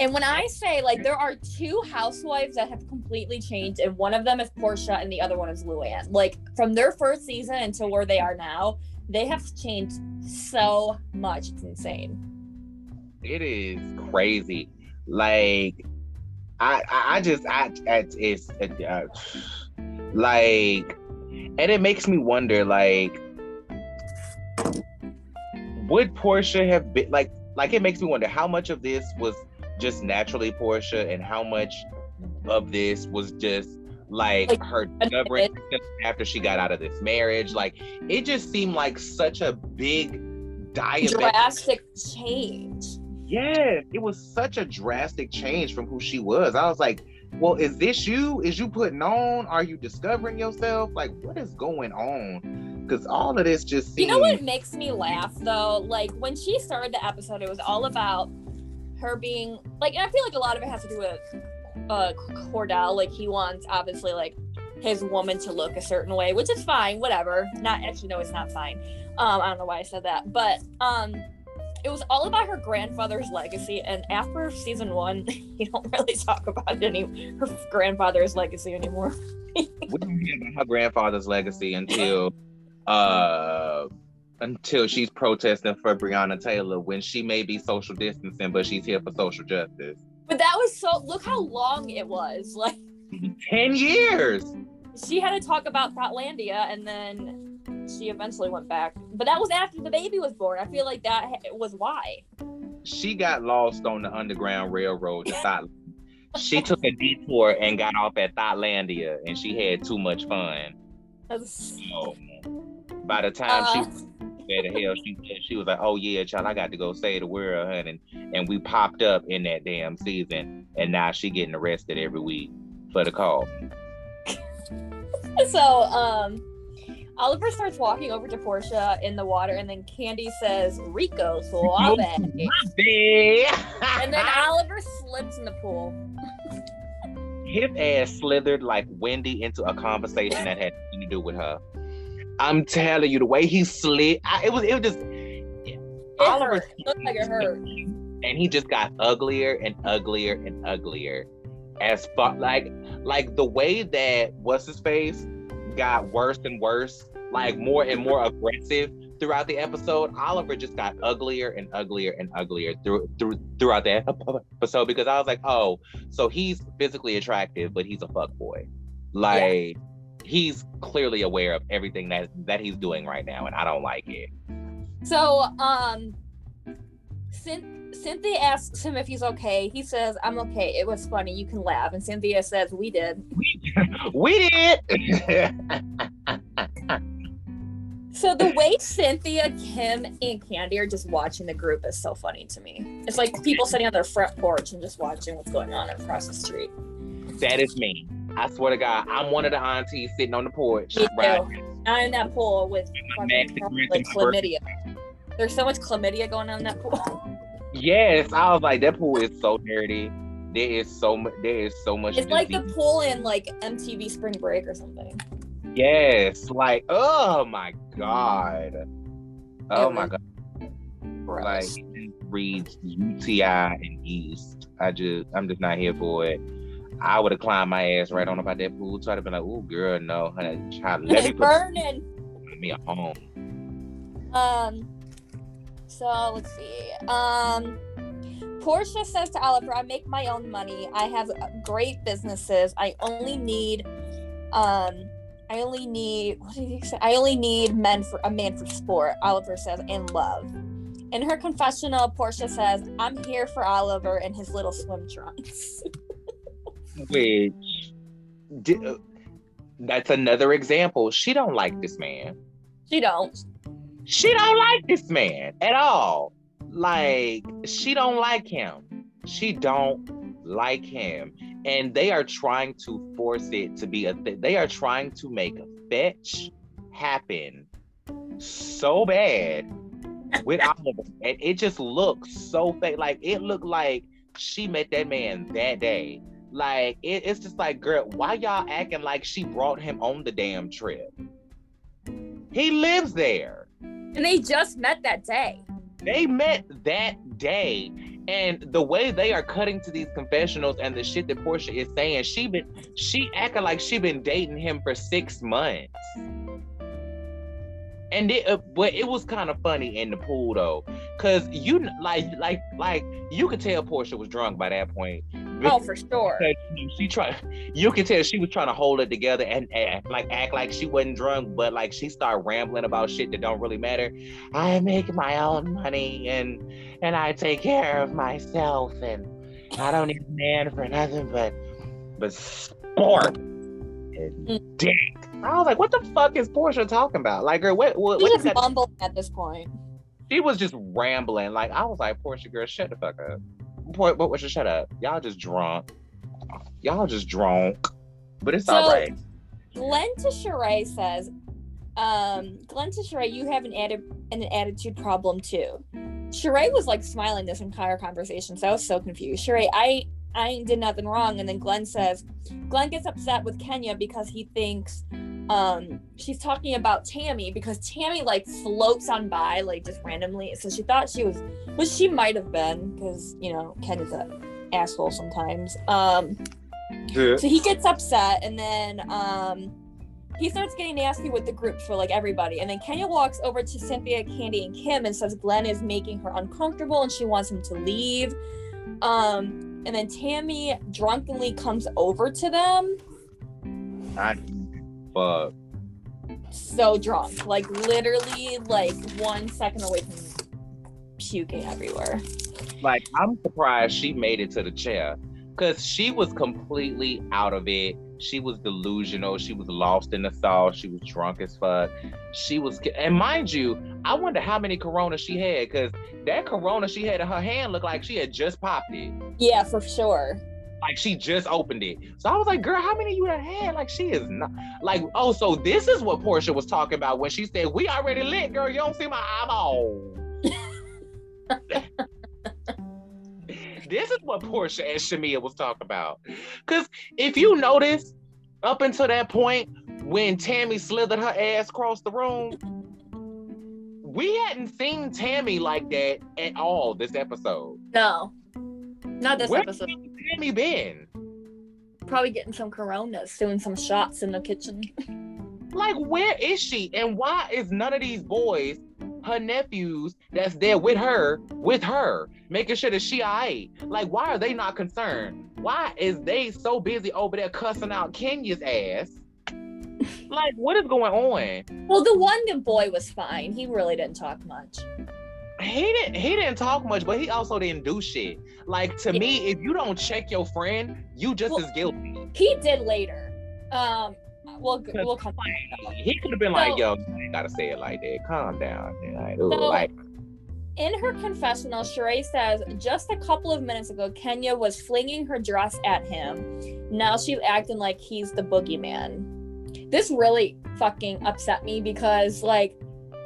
And when I say, like, there are two housewives that have completely changed, and one of them is Porsha and the other one is Luann. Like, from their first season until where they are now, they have changed so much. It's insane. It is crazy. Like, and it makes me wonder, like, would Porsha have been, like, it makes me wonder how much of this was just naturally Porsha and how much of this was just, like her stubbornness after she got out of this marriage. Like, it just seemed like such a big drastic change. Yes, it was such a drastic change from who she was. I was like, well, is this you? Is you putting on? Are you discovering yourself? Like, what is going on? Because all of this just seems... You know what makes me laugh, though? Like, when she started the episode, it was all about her being... Like, and I feel like a lot of it has to do with Cordell. Like, he wants, obviously, like, his woman to look a certain way, which is fine, whatever. It's not fine. I don't know why I said that. But, it was all about her grandfather's legacy, and after season one, you don't really talk about her grandfather's legacy anymore. We don't hear about her grandfather's legacy until she's protesting for Breonna Taylor, when she may be social distancing, but she's here for social justice. But that was look how long it was. Like, 10 years! She had to talk about Thotlandia, and then she eventually went back, but that was after the baby was born. I feel like that was why she got lost on the Underground Railroad to Thailand. She took a detour and got off at Thailandia, and she had too much fun. So by the time she was hell, she was like, "Oh yeah, child, I got to go save the world, honey." And we popped up in that damn season, and now she getting arrested every week for the call. So. Oliver starts walking over to Porsha in the water, and then Candy says, "Rico Suave." And then Oliver slips in the pool. His ass slithered like Wendy into a conversation that had nothing to do with her. I'm telling you, the way he slid, Oliver looked like it hurt. And he just got uglier and uglier and uglier. As far, like the way that what's his face got worse and worse, like more and more aggressive, throughout the episode, Oliver just got uglier and uglier and uglier throughout the episode, because I was like, oh, so he's physically attractive, but he's a fuckboy. Like, yeah. He's clearly aware of everything that he's doing right now, and I don't like it. So, Cynthia asks him if he's okay. He says, I'm okay. It was funny. You can laugh. And Cynthia says, we did. We did! So the way Cynthia, Kim, and Candy are just watching the group is so funny to me. It's like people sitting on their front porch and just watching what's going on across the street. That is me. I swear to God, I'm one of the aunties sitting on the porch. Right? I'm in that pool with like chlamydia. There's so much chlamydia going on in that pool. Yes, I was like, that pool is so dirty. There is so much. It's disease. Like the pool in like MTV Spring Break or something. Yes, like, oh my God. Oh my God. Gross. Like, it reads UTI and East. I'm just not here for it. I would have climbed my ass right on about that pool. So I'd have been like, "Ooh, girl, no, honey, child, let me burning. Put me home." So let's see. Porsha says to Oliver, "I make my own money. I have great businesses. I only need. What did he say? I only need a man for sport." Oliver says, "And love." In her confessional, Porsha says, "I'm here for Oliver and his little swim trunks." Which, that's another example. She don't like this man. She don't like this man at all. Like, she don't like him. And they are trying to force it to be they are trying to make a fetch happen so bad with Oliver. And it just looks so fake. Like, it looked like she met that man that day. Like, it's just like, girl, why y'all acting like she brought him on the damn trip? He lives there. And they just met that day. They met that day. And the way they are cutting to these confessionals and the shit that Porsha is saying, she acting like she been dating him for 6 months. And but it was kind of funny in the pool though, cause you like you could tell Porsha was drunk by that point. Oh, for sure. You could tell she was trying to hold it together and like act like she wasn't drunk, but like she started rambling about shit that don't really matter. I make my own money and I take care of myself and I don't need a man for nothing but sport and dick. I was like, what the fuck is Porsha talking about? Like, girl, what she just mumbled at this point. She was just rambling. Like, I was like, Porsha, girl, shut the fuck up. Porsha, shut up. Y'all just drunk. But it's all right. Glenn to Sheree says, you have an attitude problem too. Sheree was like smiling this entire conversation, so I was so confused. Sheree, I did nothing wrong. And then Glenn gets upset with Kenya because he thinks she's talking about Tammy, because Tammy like floats on by like just randomly. So she thought she was, which she might have been, because you know Kenya's an asshole sometimes. Yeah. So he gets upset, and then he starts getting nasty with the group for like everybody. And then Kenya walks over to Cynthia, Candy, and Kim and says Glenn is making her uncomfortable and she wants him to leave. And then Tammy drunkenly comes over to them. So drunk. Like, literally, like, 1 second away from puking everywhere. Like, I'm surprised she made it to the chair. Because she was completely out of it. She was delusional. She was lost in the sauce. She was drunk as fuck. And mind you, I wonder how many Corona she had, because that Corona she had in her hand looked like she had just popped it. Yeah, for sure. Like, she just opened it. So I was like, girl, how many you done had? Like, she is not. Like, oh, so this is what Porsha was talking about when she said, we already lit, girl. You don't see my eyeball. This is what Porsha and Shamea was talking about. Because if you notice, up until that point, when Tammy slithered her ass across the room, we hadn't seen Tammy like that at all this episode. No. Not this episode. Where has Tammy been? Probably getting some Coronas, doing some shots in the kitchen. Like, where is she? And why is none of these boys her nephews that's there with her, making sure that she all right. Like, why are they not concerned? Why is they so busy over there cussing out Kenya's ass? Like, what is going on? Well, the one boy was fine. He really didn't talk much. He didn't talk much, but he also didn't do shit. Like, to me, if you don't check your friend, you just as guilty. He did later. We'll come back. He could have been like, yo, you ain't gotta say it like that. Calm down. Like, ooh, in her confessional, Sheree says, just a couple of minutes ago, Kenya was flinging her dress at him. Now she's acting like he's the boogeyman. This really fucking upset me because, like,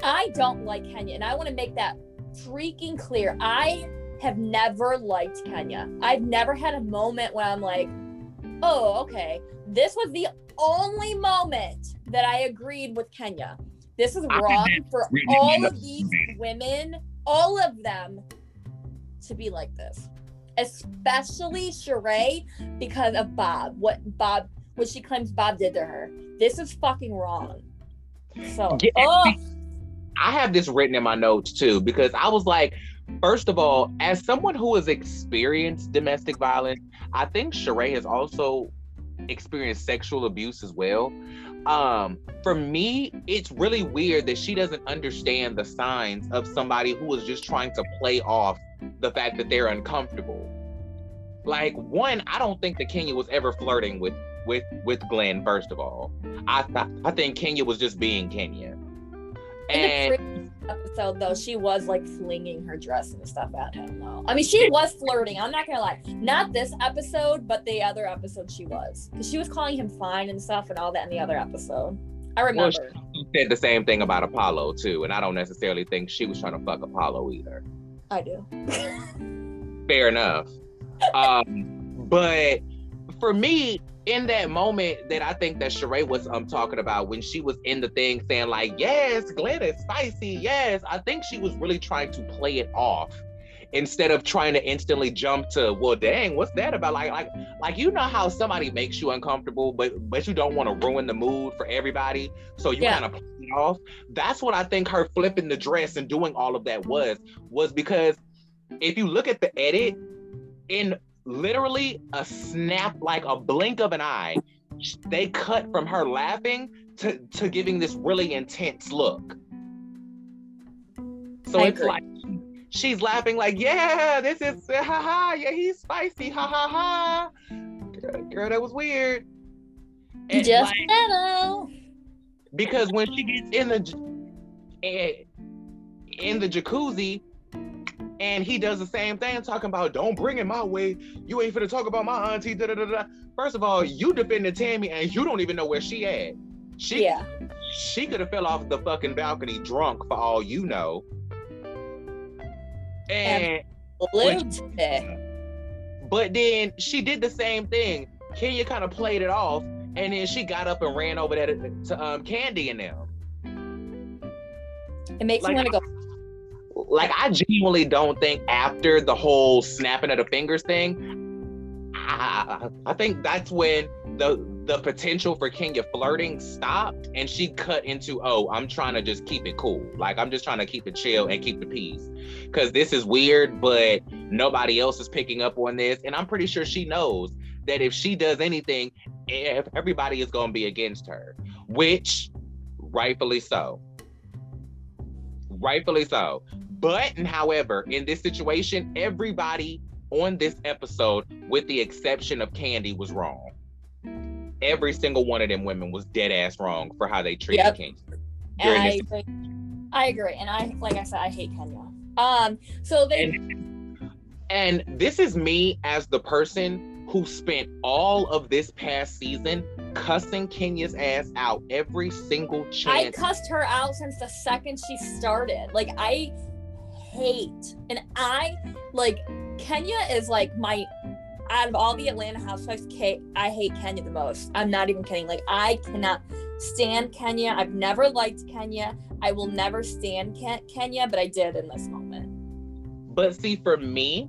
I don't like Kenya, and I want to make that freaking clear. I have never liked Kenya. I've never had a moment when I'm like, oh, okay. This was the only moment that I agreed with Kenya. This is wrong for all of these women, all of them, to be like this. Especially Sheree, because of Bob. What she claims Bob did to her. This is fucking wrong. So, I have this written in my notes too, because I was like, first of all, as someone who has experienced domestic violence, I think Sheree has also experienced sexual abuse as well. For me, it's really weird that she doesn't understand the signs of somebody who is just trying to play off the fact that they're uncomfortable. Like, one, I don't think that Kenya was ever flirting with Glenn, first of all. I think Kenya was just being Kenya. In the episode, though, she was like flinging her dress and stuff at him, though. I mean, she was flirting. I'm not gonna lie. Not this episode, but the other episode she was. Because she was calling him fine and stuff and all that in the other episode. I remember. Well, she said the same thing about Apollo, too. And I don't necessarily think she was trying to fuck Apollo either. I do. Fair enough. But for me, in that moment that I think that Sheree was talking about when she was in the thing saying like, yes, Glenn is spicy, yes. I think she was really trying to play it off instead of trying to instantly jump to, well, dang, what's that about? Like you know how somebody makes you uncomfortable, but you don't want to ruin the mood for everybody. So you kind of play it off. That's what I think her flipping the dress and doing all of that was because if you look at the edit, in literally a snap, like a blink of an eye, they cut from her laughing to giving this really intense look. So it's like she's laughing like, yeah, this is ha ha, yeah, he's spicy, ha ha ha. Girl, that was weird. And just like, hello. Because when she gets in the jacuzzi, and he does the same thing, talking about, don't bring it my way. You ain't finna talk about my auntie, da da da da. First of all, you defended Tammy, and you don't even know where she at. She could have fell off the fucking balcony drunk, for all you know. And but then she did the same thing. Kenya kind of played it off, and then she got up and ran over there to Candy and them. It makes me want to go. Like, I genuinely don't think after the whole snapping of the fingers thing, I think that's when the potential for Kenya flirting stopped and she cut into, oh, I'm trying to just keep it cool. Like, I'm just trying to keep it chill and keep the peace. Because this is weird, but nobody else is picking up on this. And I'm pretty sure she knows that if she does anything, everybody is going to be against her, which rightfully so. Rightfully so. But, however, in this situation, everybody on this episode, with the exception of Candy, was wrong. Every single one of them women was dead ass wrong for how they treated Kenya. And I agree. And I, like I said, I hate Kenya. And this is me as the person who spent all of this past season cussing Kenya's ass out every single chance. I cussed her out since the second she started. Like, I hate, and I, like, Kenya is like my, out of all the Atlanta housewives, I hate Kenya the most. I'm not even kidding. Like, I cannot stand Kenya. I've never liked Kenya. I will never stand Kenya, but I did in this moment. But see, for me,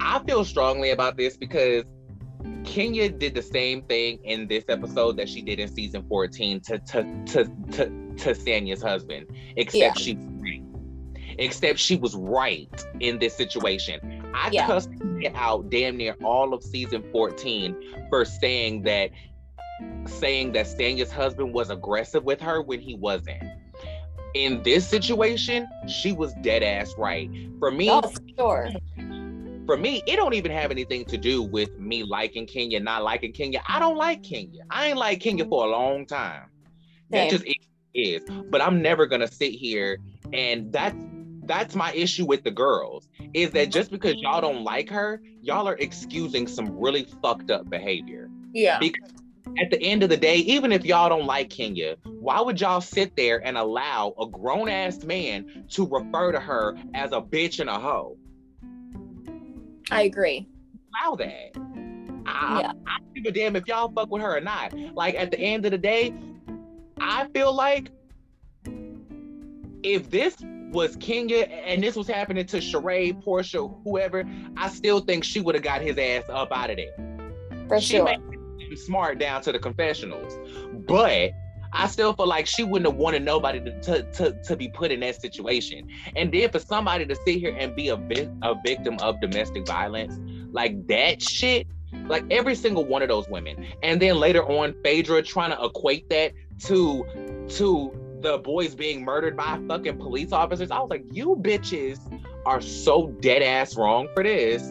I feel strongly about this because Kenya did the same thing in this episode that she did in season 14 to to Sanya's husband, except she's right. Except she was right in this situation. I cussed it out damn near all of season 14 for saying that Sanya's husband was aggressive with her when he wasn't. In this situation, she was dead ass right. For me, it don't even have anything to do with me liking Kenya, not liking Kenya. I don't like Kenya. I ain't like Kenya for a long time. That just is. But I'm never gonna sit here, and that's my issue with the girls, is that just because y'all don't like her, y'all are excusing some really fucked up behavior. Yeah. Because at the end of the day, even if y'all don't like Kenya, why would y'all sit there and allow a grown-ass man to refer to her as a bitch and a hoe? I agree. Allow that. I don't give a damn if y'all fuck with her or not. Like, at the end of the day, I feel like if this was Kenya and this was happening to Sheree, Porsha, whoever, I still think she would have got his ass up out of there. For she sure. Smart down to the confessionals, but I still feel like she wouldn't have wanted nobody to be put in that situation. And then for somebody to sit here and be a victim of domestic violence, like that shit, like every single one of those women. And then later on, Phaedra trying to equate that to the boys being murdered by fucking police officers. I was like, you bitches are so dead ass wrong for this.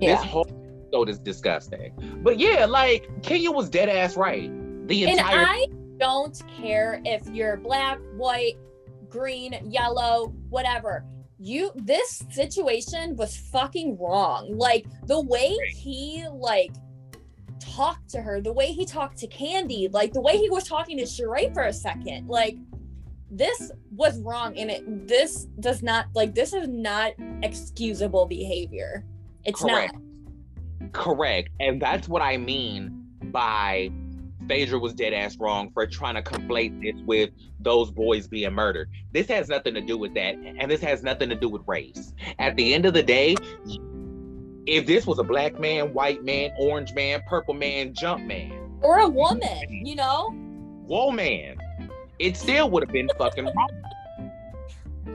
Yeah. This whole episode is disgusting. But yeah, like Kenya was dead ass right. The entire. I don't care if you're black, white, green, yellow, whatever. This situation was fucking wrong. Like the way he like talked to her, the way he talked to Candy, like the way he was talking to Sheree for a second, like this was wrong, and this is not excusable behavior. It's correct. Not correct. And that's what I mean by Phaedra was dead ass wrong for trying to conflate this with those boys being murdered. This has nothing to do with that, and this has nothing to do with race. At the end of the day, if this was a black man, white man, orange man, purple man, jump man, or a woman, you know, woman, it still would have been fucking wrong.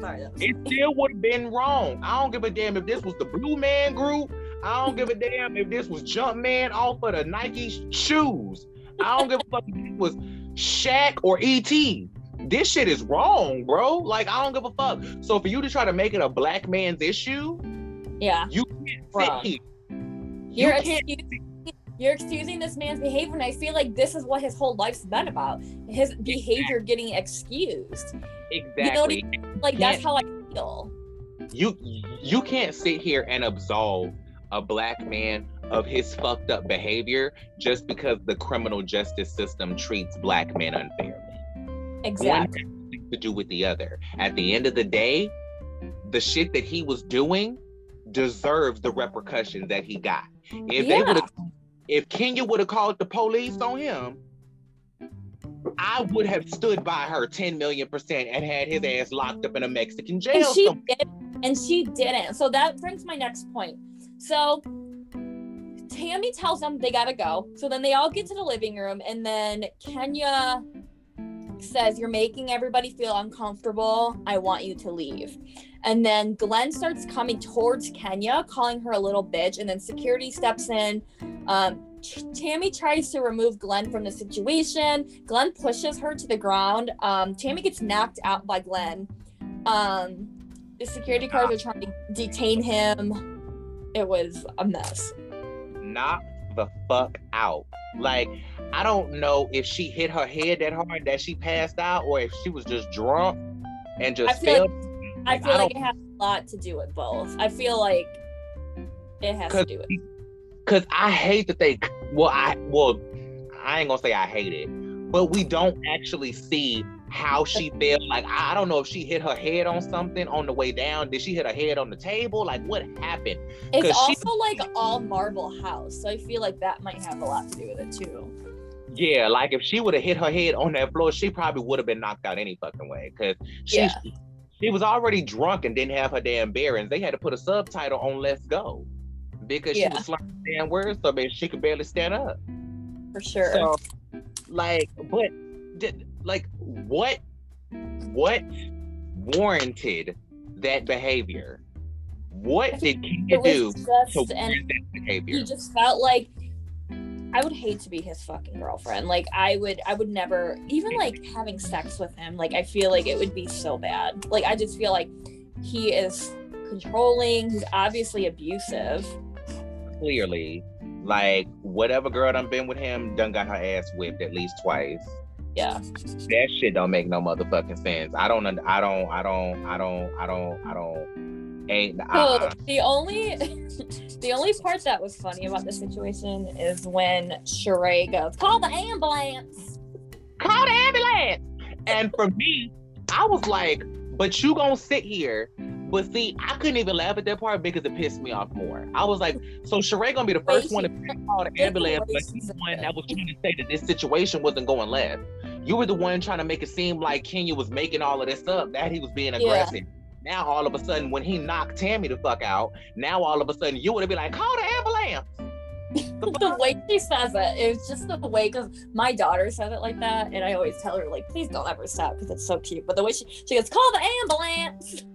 Sorry, it still would have been wrong. I don't give a damn if this was the Blue Man Group. I don't give a damn if this was Jump Man off of the Nike shoes. I don't give a fuck if it was Shaq or E.T. This shit is wrong, bro. Like, I don't give a fuck. So for you to try to make it a black man's issue, you can't sit here. You're excusing this man's behavior, and I feel like this is what his whole life's been about. His behavior getting excused. Exactly. You know what I mean? Like, that's how I feel. You can't sit here and absolve a black man of his fucked up behavior just because the criminal justice system treats black men unfairly. Exactly. One has nothing to do with the other. At the end of the day, the shit that he was doing deserves the repercussions that he got. If Kenya would have called the police on him, I would have stood by her 10,000,000% and had his ass locked up in a Mexican jail. And she didn't. So that brings my next point. So Tammy tells them they gotta go. So then they all get to the living room, and then Kenya says, "You're making everybody feel uncomfortable. I want you to leave." And then Glenn starts coming towards Kenya, calling her a little bitch, and then security steps in. Tammy tries to remove Glenn from the situation. Glenn pushes her to the ground. Tammy gets knocked out by Glenn. The security guards are trying to detain him. It was a mess. Knock the fuck out. Like, I don't know if she hit her head that hard that she passed out, or if she was just drunk and just failed. I feel like it has a lot to do with both. I feel like it has to do with it. Because I hate that they... Well, I ain't gonna say I hate it, but we don't actually see how she felt. Like, I don't know if she hit her head on something on the way down. Did she hit her head on the table? Like, what happened? It's also like all marble house, so I feel like that might have a lot to do with it too. Yeah, like if she would have hit her head on that floor, she probably would have been knocked out any fucking way, because she was already drunk and didn't have her damn bearings. They had to put a subtitle on "Let's Go" because she was slurring damn words so bad she could barely stand up. For sure. So, like, what What warranted that behavior? What did Kenya do to warrant that behavior? He just felt like, I would hate to be his fucking girlfriend. Like, I would never, even like having sex with him, like I feel like it would be so bad. Like, I just feel like he is controlling, he's obviously abusive. Clearly, like, whatever girl done been with him done got her ass whipped at least twice. Yeah. That shit don't make no motherfucking sense. The only part that was funny about the situation is when Sheree goes, call the ambulance! Call the ambulance! And for me, I was like, but you gonna sit here. But see, I couldn't even laugh at that part because it pissed me off more. I was like, so Sheree gonna be the first one to call the ambulance, but she's the one that was trying to say that this situation wasn't going left. You were the one trying to make it seem like Kenya was making all of this up, that he was being aggressive. Yeah. Now, all of a sudden, when he knocked Tammy the fuck out, now all of a sudden, you would have been like, call the ambulance. The way she says it, it's just the way, because my daughter said it like that, and I always tell her, like, please don't ever stop, because it's so cute. But the way she goes, call the ambulance.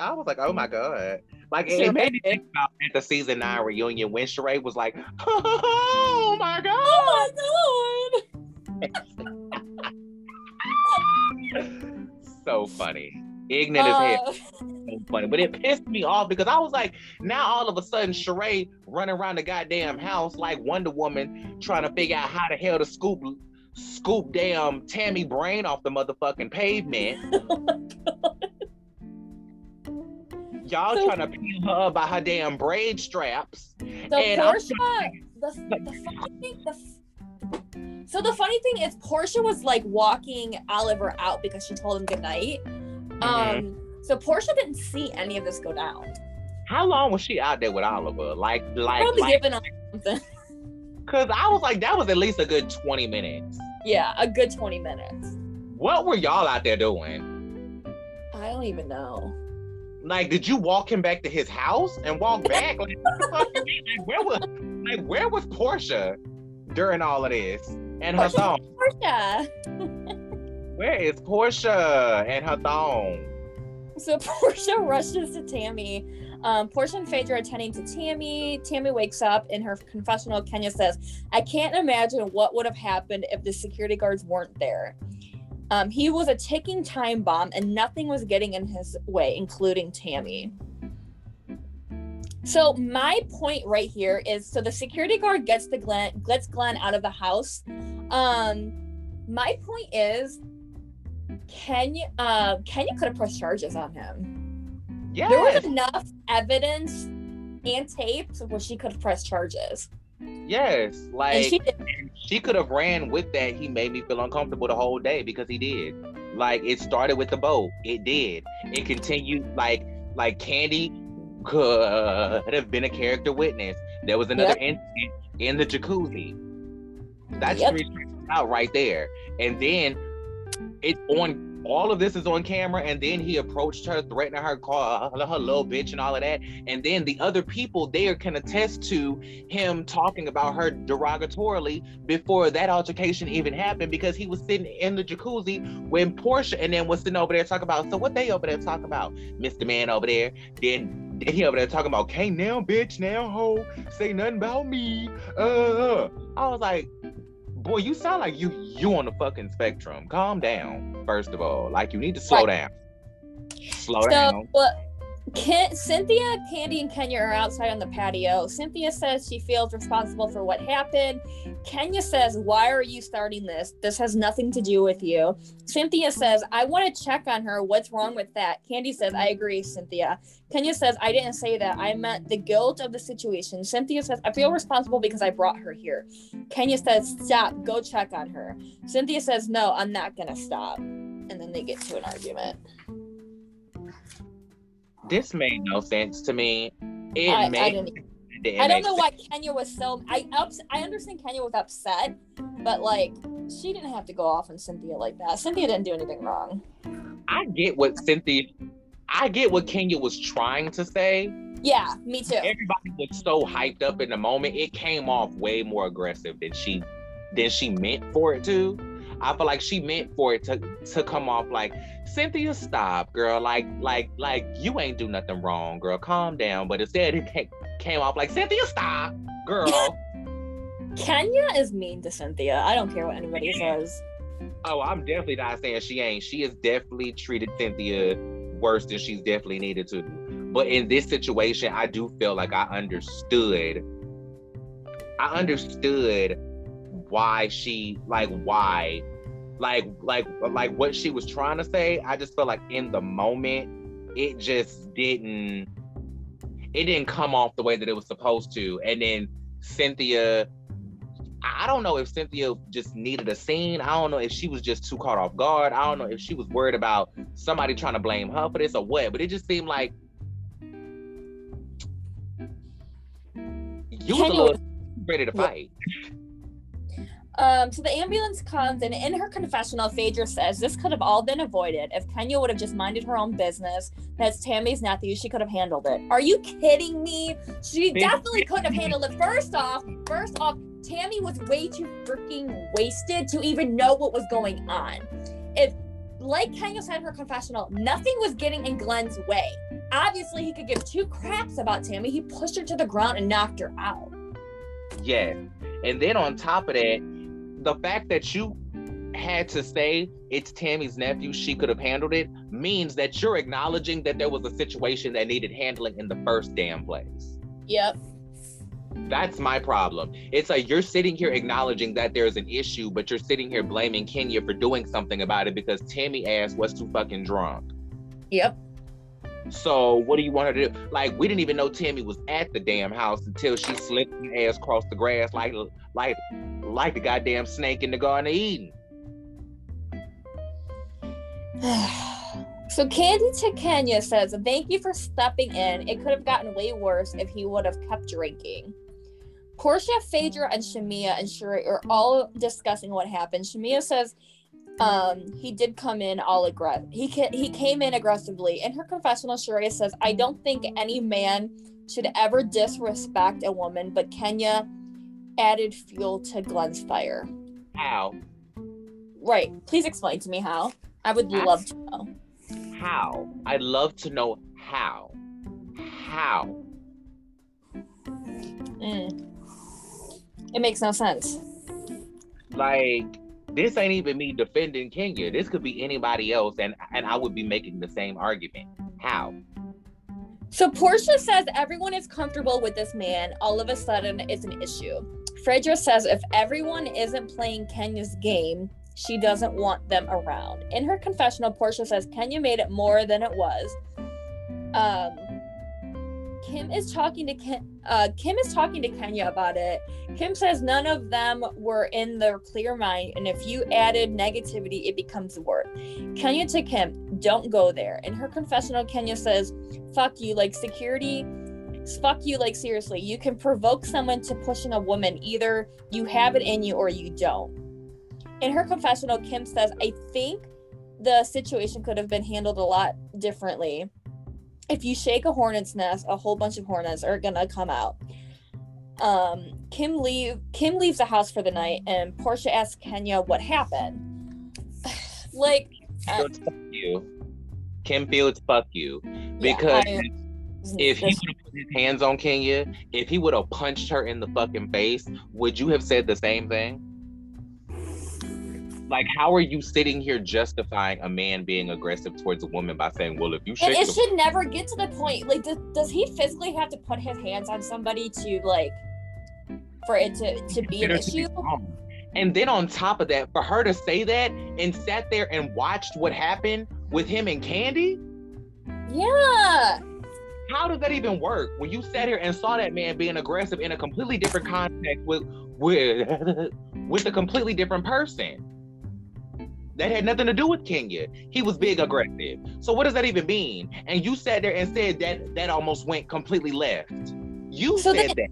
I was like, oh my God. Like, it made me think about at the season 9 reunion when Sheree was like, oh my God. Oh my God. So funny. Ignorant as hell. So funny. But it pissed me off because I was like, now all of a sudden Sheree running around the goddamn house like Wonder Woman trying to figure out how the hell to scoop damn Tammy brain off the motherfucking pavement. Oh, y'all so, trying to peel her up by her damn braid straps. The funny thing is Porsha was like walking Oliver out because she told him goodnight. So Porsha didn't see any of this go down. How long was she out there with Oliver? Probably giving up something. Cause I was like, that was at least a good 20 minutes. Yeah, a good 20 minutes. What were y'all out there doing? I don't even know. Like, did you walk him back to his house and walk back? Like, where was Porsha during all of this? And her thong. Porsha. Where is Porsha and her thong? So Porsha rushes to Tammy. Porsha and Phaedra are attending to Tammy. Tammy wakes up in her confessional. Kenya says, I can't imagine what would have happened if the security guards weren't there. He was a ticking time bomb and nothing was getting in his way, including Tammy. So my point right here is, so the security guard gets Glenn out of the house. My point is, Kenya could have pressed charges on him. Yeah. There was enough evidence and tapes where she could have pressed charges. Yes, like she could have ran with that. He made me feel uncomfortable the whole day because he did. Like, it started with the boat. It did. It continued like Candy could have been a character witness. There was another incident in the jacuzzi. That's out right there. And then it's on. All of this is on camera, and then he approached her, threatening her, calling her little bitch and all of that. And then the other people there can attest to him talking about her derogatorily before that altercation even happened, because he was sitting in the jacuzzi when Porsha and them was sitting over there talking about, so what they over there talking about? Mr. Man over there. Then he over there talking about, can't now, bitch, now, ho, say nothing about me. I was like, boy, you sound like you on the fucking spectrum. Calm down, first of all. Like, you need to slow down. Slow down. Cynthia, Candy, and Kenya are outside on the patio. Cynthia says she feels responsible for what happened. Kenya says, why are you starting this? This has nothing to do with you. Cynthia says, I want to check on her. What's wrong with that? Candy says, I agree, Cynthia. Kenya says, I didn't say that. I meant the guilt of the situation. Cynthia says, I feel responsible because I brought her here. Kenya says, stop. Go check on her. Cynthia says, no, I'm not going to stop. And then they get to an argument. This made no sense to me. I don't know why Kenya was so... I understand Kenya was upset, but, like, she didn't have to go off on Cynthia like that. Cynthia didn't do anything wrong. I get what Kenya was trying to say. Yeah, me too. Everybody was so hyped up in the moment. It came off way more aggressive than she meant for it to. I feel like she meant for it to come off like, Cynthia, stop, girl. Like you ain't do nothing wrong, girl. Calm down. But instead, it came off like, Cynthia, stop, girl. Kenya is mean to Cynthia. I don't care what anybody says. Oh, I'm definitely not saying she ain't. She has definitely treated Cynthia worse than she's definitely needed to. But in this situation, I do feel like I understood why she, like what she was trying to say. I just felt like in the moment, it just didn't come off the way that it was supposed to. And then Cynthia, I don't know if Cynthia just needed a scene. I don't know if she was just too caught off guard. I don't know if she was worried about somebody trying to blame her for this or what, but it just seemed like you was a little ready to fight. So the ambulance comes, and in her confessional, Phaedra says this could have all been avoided if Kenya would have just minded her own business. That's Tammy's nephew. She could have handled it. Are you kidding me? She definitely couldn't have handled it. First off, Tammy was way too freaking wasted to even know what was going on. If, like Kenya said in her confessional, nothing was getting in Glenn's way. Obviously, he could give two craps about Tammy. He pushed her to the ground and knocked her out. Yeah. And then on top of that, the fact that you had to say it's Tammy's nephew, she could have handled it, means that you're acknowledging that there was a situation that needed handling in the first damn place. Yep. That's my problem. It's like you're sitting here acknowledging that there's an issue, but you're sitting here blaming Kenya for doing something about it because Tammy ass was too fucking drunk. Yep. So what do you want her to do? Like, we didn't even know Tammy was at the damn house until she slipped her ass across the grass like the goddamn snake in the Garden of Eden. So Candy to Kenya says, thank you for stepping in. It could have gotten way worse if he would have kept drinking. Porsha, Phaedra, and Shamea and Sheree are all discussing what happened. Shamea says, he did come in all aggressive. He came in aggressively. In her confessional, Sheree says, I don't think any man should ever disrespect a woman, but Kenya added fuel to Glenn's fire. How? Right. Please explain to me how. I would love to know. How? I'd love to know how. How? It makes no sense. Like, this ain't even me defending Kenya. This could be anybody else, and I would be making the same argument. How? So Porsha says everyone is comfortable with this man. All of a sudden, it's an issue. Phaedra says if everyone isn't playing Kenya's game, she doesn't want them around. In her confessional, Porsha says Kenya made it more than it was. Kim is talking to Kenya about it. Kim says none of them were in their clear mind, and if you added negativity, it becomes worse. Kenya to Kim, don't go there. In her confessional, Kenya says, fuck you, like seriously. You can provoke someone to pushing a woman. Either you have it in you or you don't. In her confessional, Kim says, I think the situation could have been handled a lot differently. If you shake a hornet's nest, a whole bunch of hornets are gonna come out. Kim leaves the house for the night, and Porsha asks Kenya what happened. Like, fuck you, Kim Fields, fuck you. Because if he would have put his hands on Kenya, if he would have punched her in the fucking face, would you have said the same thing? Like, how are you sitting here justifying a man being aggressive towards a woman by saying, well, if you shake it should never get to the point. Like, does he physically have to put his hands on somebody to, like, for it to be an issue? And then on top of that, for her to say that and sat there and watched what happened with him and Candy? Yeah. How does that even work? When you sat here and saw that man being aggressive in a completely different context with a completely different person. That had nothing to do with Kenya. He was big aggressive. So what does that even mean? And you sat there and said that almost went completely left. You said that.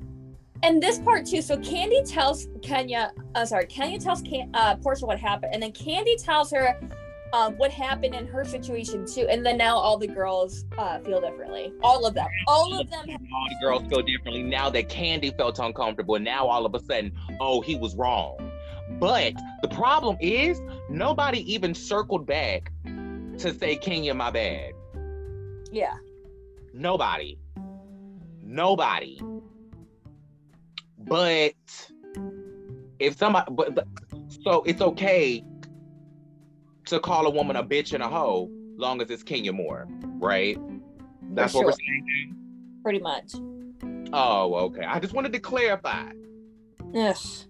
And this part too, so Kenya tells Porsha what happened, and then Candy tells her what happened in her situation too, and then now all the girls feel differently. All the girls feel differently now that Candy felt uncomfortable. Now all of a sudden, oh, he was wrong. But the problem is nobody even circled back to say, Kenya, my bad. Yeah. Nobody. But if somebody, so it's okay to call a woman a bitch and a hoe, long as it's Kenya Moore, right? That's what we're saying. Pretty much. Oh, okay. I just wanted to clarify. Yes.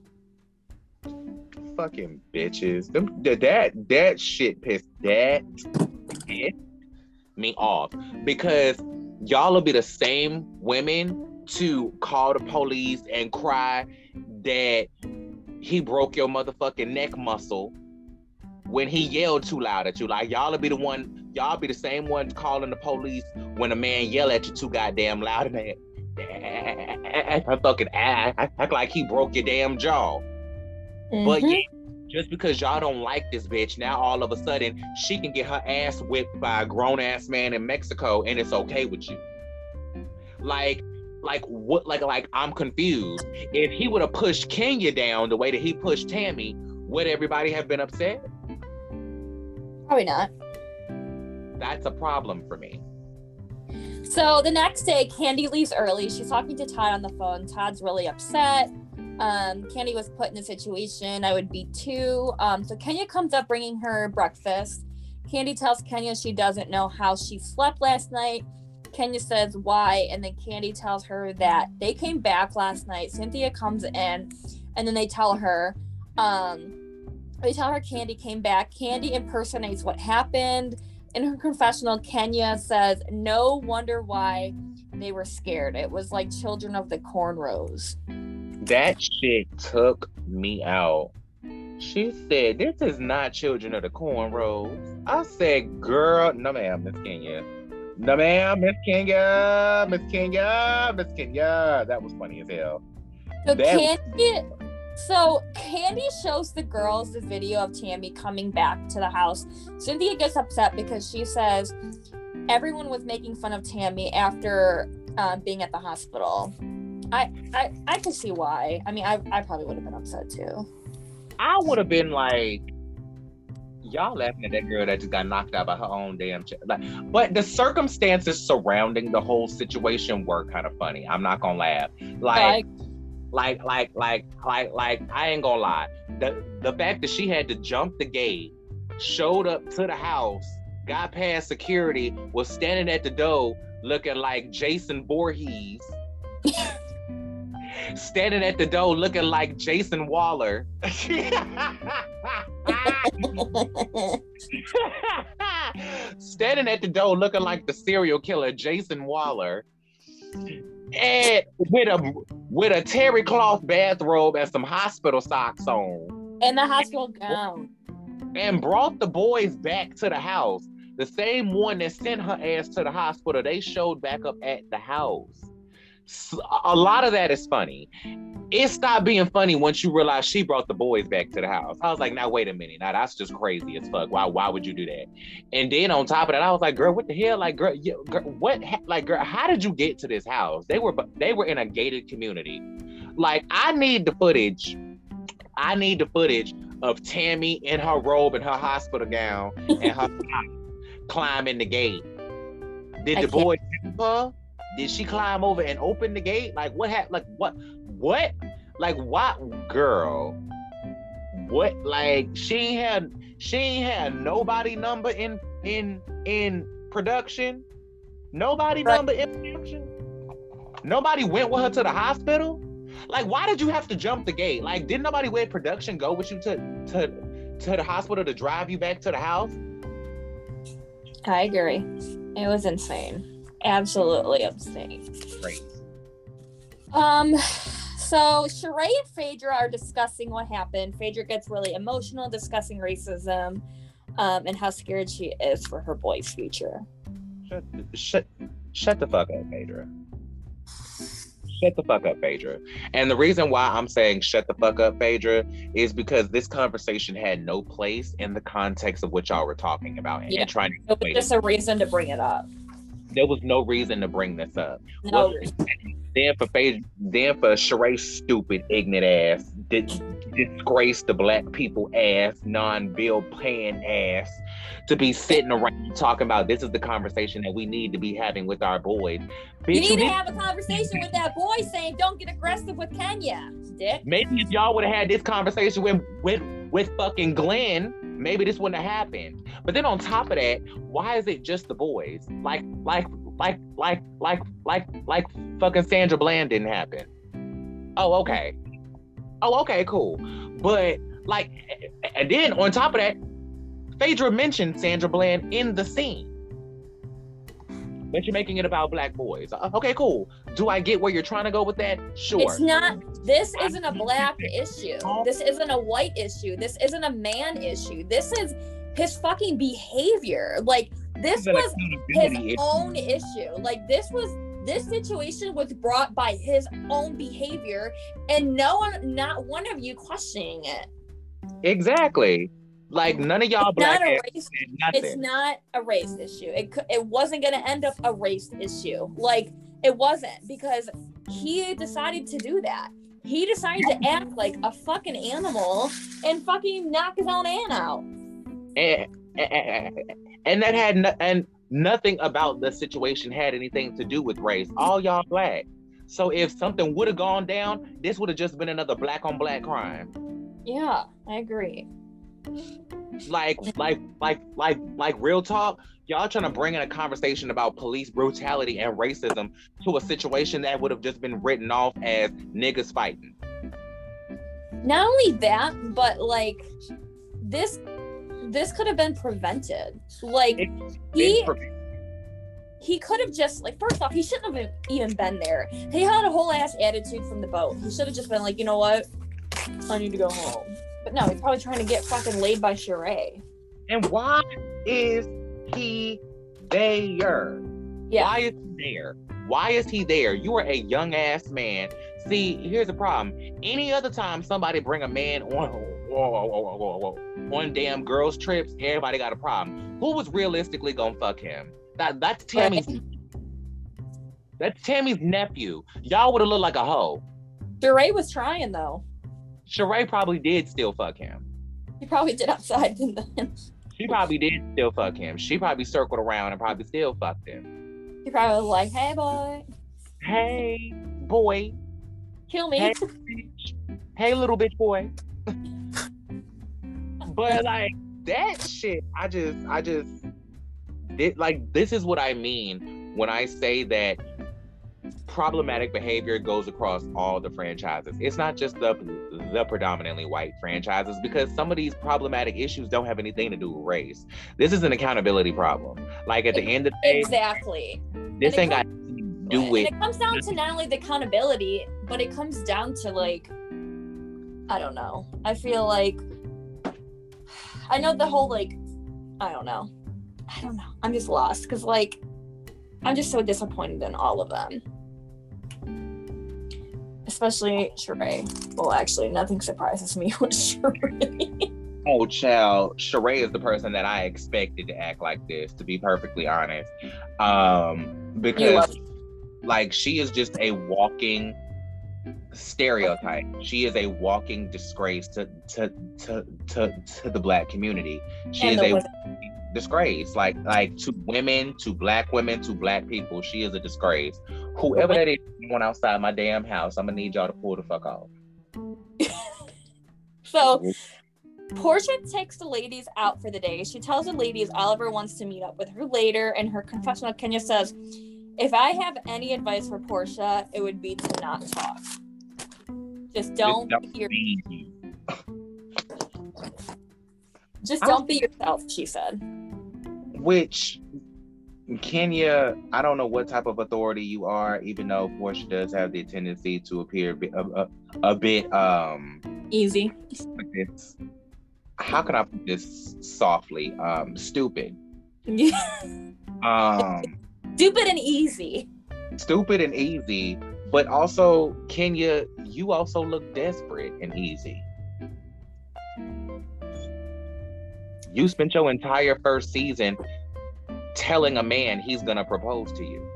Fucking bitches. That shit pissed me off, because y'all will be the same women to call the police and cry that he broke your motherfucking neck muscle when he yelled too loud at you. Like, y'all be the same one calling the police when a man yell at you too goddamn loud and fucking act like he broke your damn jaw. Mm-hmm. But yeah, just because y'all don't like this bitch, now all of a sudden she can get her ass whipped by a grown ass man in Mexico and it's okay with you. Like what? Like I'm confused. If he would have pushed Kenya down the way that he pushed Tammy, would everybody have been upset? Probably not. That's a problem for me. So the next day, Candy leaves early. She's talking to Todd on the phone. Todd's really upset. Candy was put in a situation. I would be too. So Kenya comes up bringing her breakfast. Candy tells Kenya she doesn't know how she slept last night. Kenya says why, and then Candy tells her that they came back last night. Cynthia comes in, and then they tell her Candy came back. Candy impersonates what happened. In her confessional, Kenya says, no wonder why they were scared. It was like children of the cornrows. That shit took me out. She said, this is not children of the cornrows. I said, girl, no ma'am, Miss Kenya. No ma'am, Miss Kenya. That was funny as hell. So Candy shows the girls the video of Tammy coming back to the house. Cynthia gets upset because she says everyone was making fun of Tammy after being at the hospital. I could see why. I mean, I probably would have been upset too. I would have been like, y'all laughing at that girl that just got knocked out by her own damn chick. Like, but the circumstances surrounding the whole situation were kind of funny. I'm not gonna laugh. I ain't gonna lie. The fact that she had to jump the gate, showed up to the house, got past security, was standing at the door looking like Jason Voorhees, standing at the door looking like Jason Waller. Standing at the door looking like the serial killer Jason Waller. And with a terry cloth bathrobe and some hospital socks on. And the hospital gown. And brought the boys back to the house. The same one that sent her ass to the hospital, they showed back up at the house. So a lot of that is funny. It stopped being funny once you realize she brought the boys back to the house. I was like, now wait a minute. Now that's just crazy as fuck. Why would you do that? And then on top of that, I was like, girl, what the hell? Like, girl, how did you get to this house? They were in a gated community. Like, I need the footage of Tammy in her robe and her hospital gown and her climbing the gate. Did the boys help her? Did she climb over and open the gate? Like, what happened? Like, what? Like, what, girl? What? Like, she ain't had nobody number in production. Nobody number in production. Nobody went with her to the hospital. Like, why did you have to jump the gate? Like, didn't nobody with production go with you to the hospital to drive you back to the house? I agree. It was insane. Absolutely insane. Great. So Sheree and Phaedra are discussing what happened. Phaedra gets really emotional discussing racism and how scared she is for her boy's future. Shut the fuck up, Phaedra. Shut the fuck up, Phaedra. And the reason why I'm saying shut the fuck up, Phaedra, is because this conversation had no place in the context of what y'all were talking about. Yeah. And trying to. It was just a reason to bring it up. there was no reason to bring this up. No. Then for Sheree's stupid, ignorant ass, disgrace the black people ass, non-bill paying ass, to be sitting around talking about this is the conversation that we need to be having with our boys. Bitch, you need to have a conversation with that boy saying, don't get aggressive with Kenya, dick. Maybe if y'all would have had this conversation with fucking Glenn, maybe this wouldn't have happened. But then on top of that, why is it just the boys? Like fucking Sandra Bland didn't happen. Oh, okay, cool. But like, and then on top of that, Phaedra mentioned Sandra Bland in the scene. But you're making it about black boys. Okay, cool. Do I get where you're trying to go with that? Sure. It's not, this isn't a black issue. This isn't a white issue. This isn't a man issue. This is his fucking behavior. Like, this was his own issue. Like, this situation was brought by his own behavior and no one, not one of you questioning it. Exactly. Like, none of y'all it's black ass said nothing. It's not a race issue. It wasn't going to end up a race issue. Like, it wasn't, because he decided to do that. He decided to act like a fucking animal and fucking knock his own aunt out. And that had nothing about the situation had anything to do with race. All y'all black. So if something would have gone down, this would have just been another black on black crime. Yeah, I agree. Like real talk, y'all trying to bring in a conversation about police brutality and racism to a situation that would have just been written off as niggas fighting. Not only that, but like this could have been prevented. Like he could have just, like, first off, he shouldn't have even been there. He had a whole ass attitude from the boat. He should have just been like, you know what, I need to go home. But no, he's probably trying to get fucking laid by Sheree. And why is he there? Yeah. Why is he there? Why is he there? You are a young ass man. See, here's the problem. Any other time somebody bring a man on damn girls trips, everybody got a problem. Who was realistically gonna fuck him? That's Tammy's. That's Tammy's nephew. Y'all would have looked like a hoe. Sheree was trying though. Sheree probably did still fuck him. He probably did outside, didn't he? She probably did still fuck him. She probably circled around and probably still fucked him. He probably was like, hey boy. Kill me. Hey little bitch boy. But like that shit, I just did, like, this is what I mean when I say that problematic behavior goes across all the franchises. It's not just the predominantly white franchises, because some of these problematic issues don't have anything to do with race. This is an accountability problem. Like, at the end of the day, exactly. This ain't got to do with. It comes down to not only the accountability, but it comes down to, like, I don't know. I feel like I know the whole, like, I don't know. I'm just lost because, like, I'm just so disappointed in all of them. Especially Sheree. Well, actually, nothing surprises me with Sheree. Oh, child. Sheree is the person that I expected to act like this, to be perfectly honest. Because, like, she is just a walking stereotype. She is a walking disgrace to the black community. She is a disgrace, like to women, to black women, to black people. She is a disgrace. Whoever that is, someone outside my damn house, I'm gonna need y'all to pull the fuck off. So Porsha takes the ladies out for the day. She tells the ladies Oliver wants to meet up with her later. And her confessional, Kenya says, if I have any advice for Porsha, it would be to not talk. Just don't be yourself, she said. Which, Kenya, I don't know what type of authority you are, even though Porsha does have the tendency to appear a bit easy. How can I put this softly? Stupid. Stupid and easy, but also, Kenya, you also look desperate and easy. You spent your entire first season telling a man he's gonna propose to you?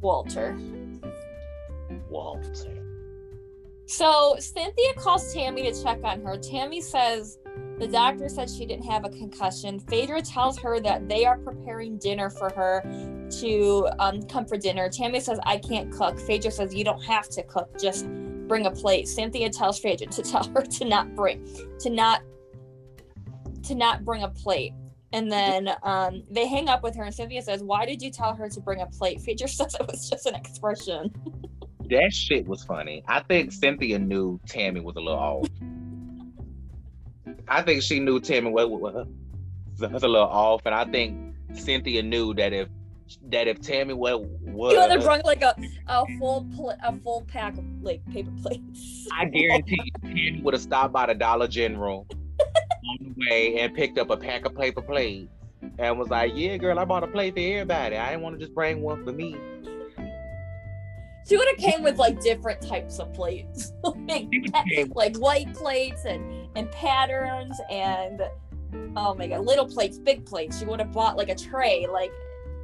Walter. So Cynthia calls Tammy to check on her. Tammy says the doctor said she didn't have a concussion. Phaedra tells her that they are preparing dinner for her to come for dinner. Tammy says, I can't cook. Phaedra says, you don't have to cook, just bring a plate. Cynthia tells Phaedra to tell her to not bring a plate. And then they hang up with her, and Cynthia says, why did you tell her to bring a plate? Phaedra says it was just an expression. That shit was funny. I think Cynthia knew Tammy was a little off. I think she knew Tammy was a little off, and I think Cynthia knew that if Tammy was, you would have drunk like a full pack of like paper plates. I guarantee you, Tammy would have stopped by the Dollar General on the way and picked up a pack of paper plates and was like, "Yeah, girl, I bought a plate for everybody. I didn't want to just bring one for me." She would have came with like different types of plates, like white plates and patterns and, oh my God, little plates, big plates. She would have bought like a tray, like.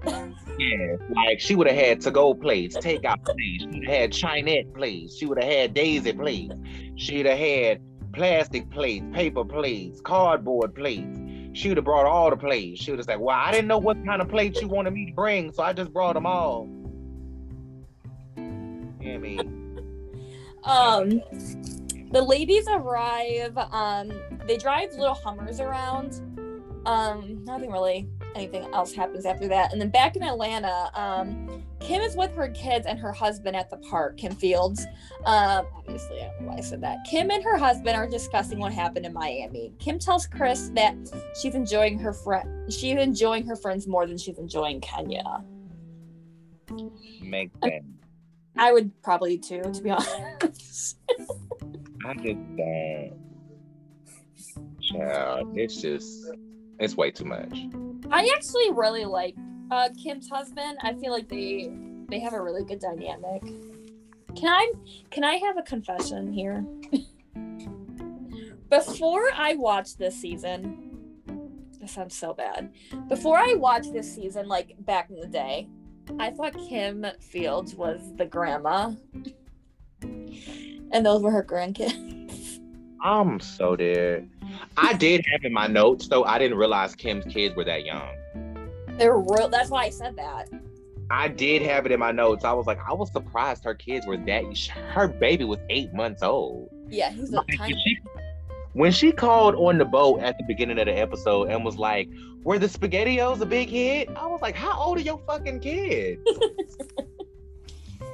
Yeah, like she would have had to-go plates, takeout plates. She would have had Chinette plates. She would have had daisy plates. She'd have had plastic plates, paper plates, cardboard plates. She would have brought all the plates. She would have said, "Well, I didn't know what kind of plates you wanted me to bring, so I just brought them all." The ladies arrive. They drive little Hummers around. Nothing really. Anything else happens after that. And then back in Atlanta, Kim is with her kids and her husband at the park. Kim Fields. Obviously, I don't know why I said that. Kim and her husband are discussing what happened in Miami. Kim tells Chris that she's enjoying her friends more than she's enjoying Kenya. Make sense. I would probably too, to be honest. I get that. Child, it's way too much. I actually really like Kim's husband. I feel like they have a really good dynamic. Can I have a confession here? Before I watched this season, that sounds so bad. Before I watched this season, like back in the day, I thought Kim Fields was the grandma. And those were her grandkids. I'm so dead. I did have in my notes, though, I didn't realize Kim's kids were that young. They were real. That's why I said that. I did have it in my notes. I was like, I was surprised her kids were that. Her baby was 8 months old. Yeah, he was a tiny. When she called on the boat at the beginning of the episode and was like, "Were the SpaghettiOs a big hit?" I was like, how old are your fucking kids?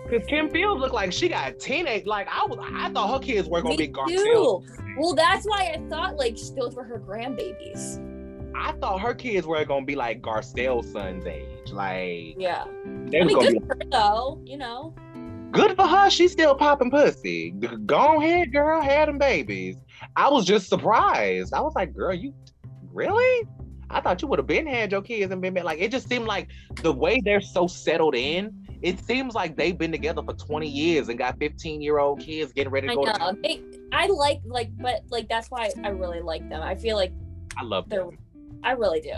Because Kim Fields looked like she got teenage. Like, I thought her kids were going to be gargoyles. Well, that's why I thought, like, those were her grandbabies. I thought her kids were going to be, like, Garcelle's son's age. Like, yeah. Good for her, though, you know. Good for her. She's still popping pussy. Go ahead, girl. Have them babies. I was just surprised. I was like, girl, you really? I thought you would have been had your kids and been like, it just seemed like the way they're so settled in, it seems like they've been together for 20 years and got 15-year-old kids getting ready to go to college. But that's why I really like them. I feel like I love them. I really do.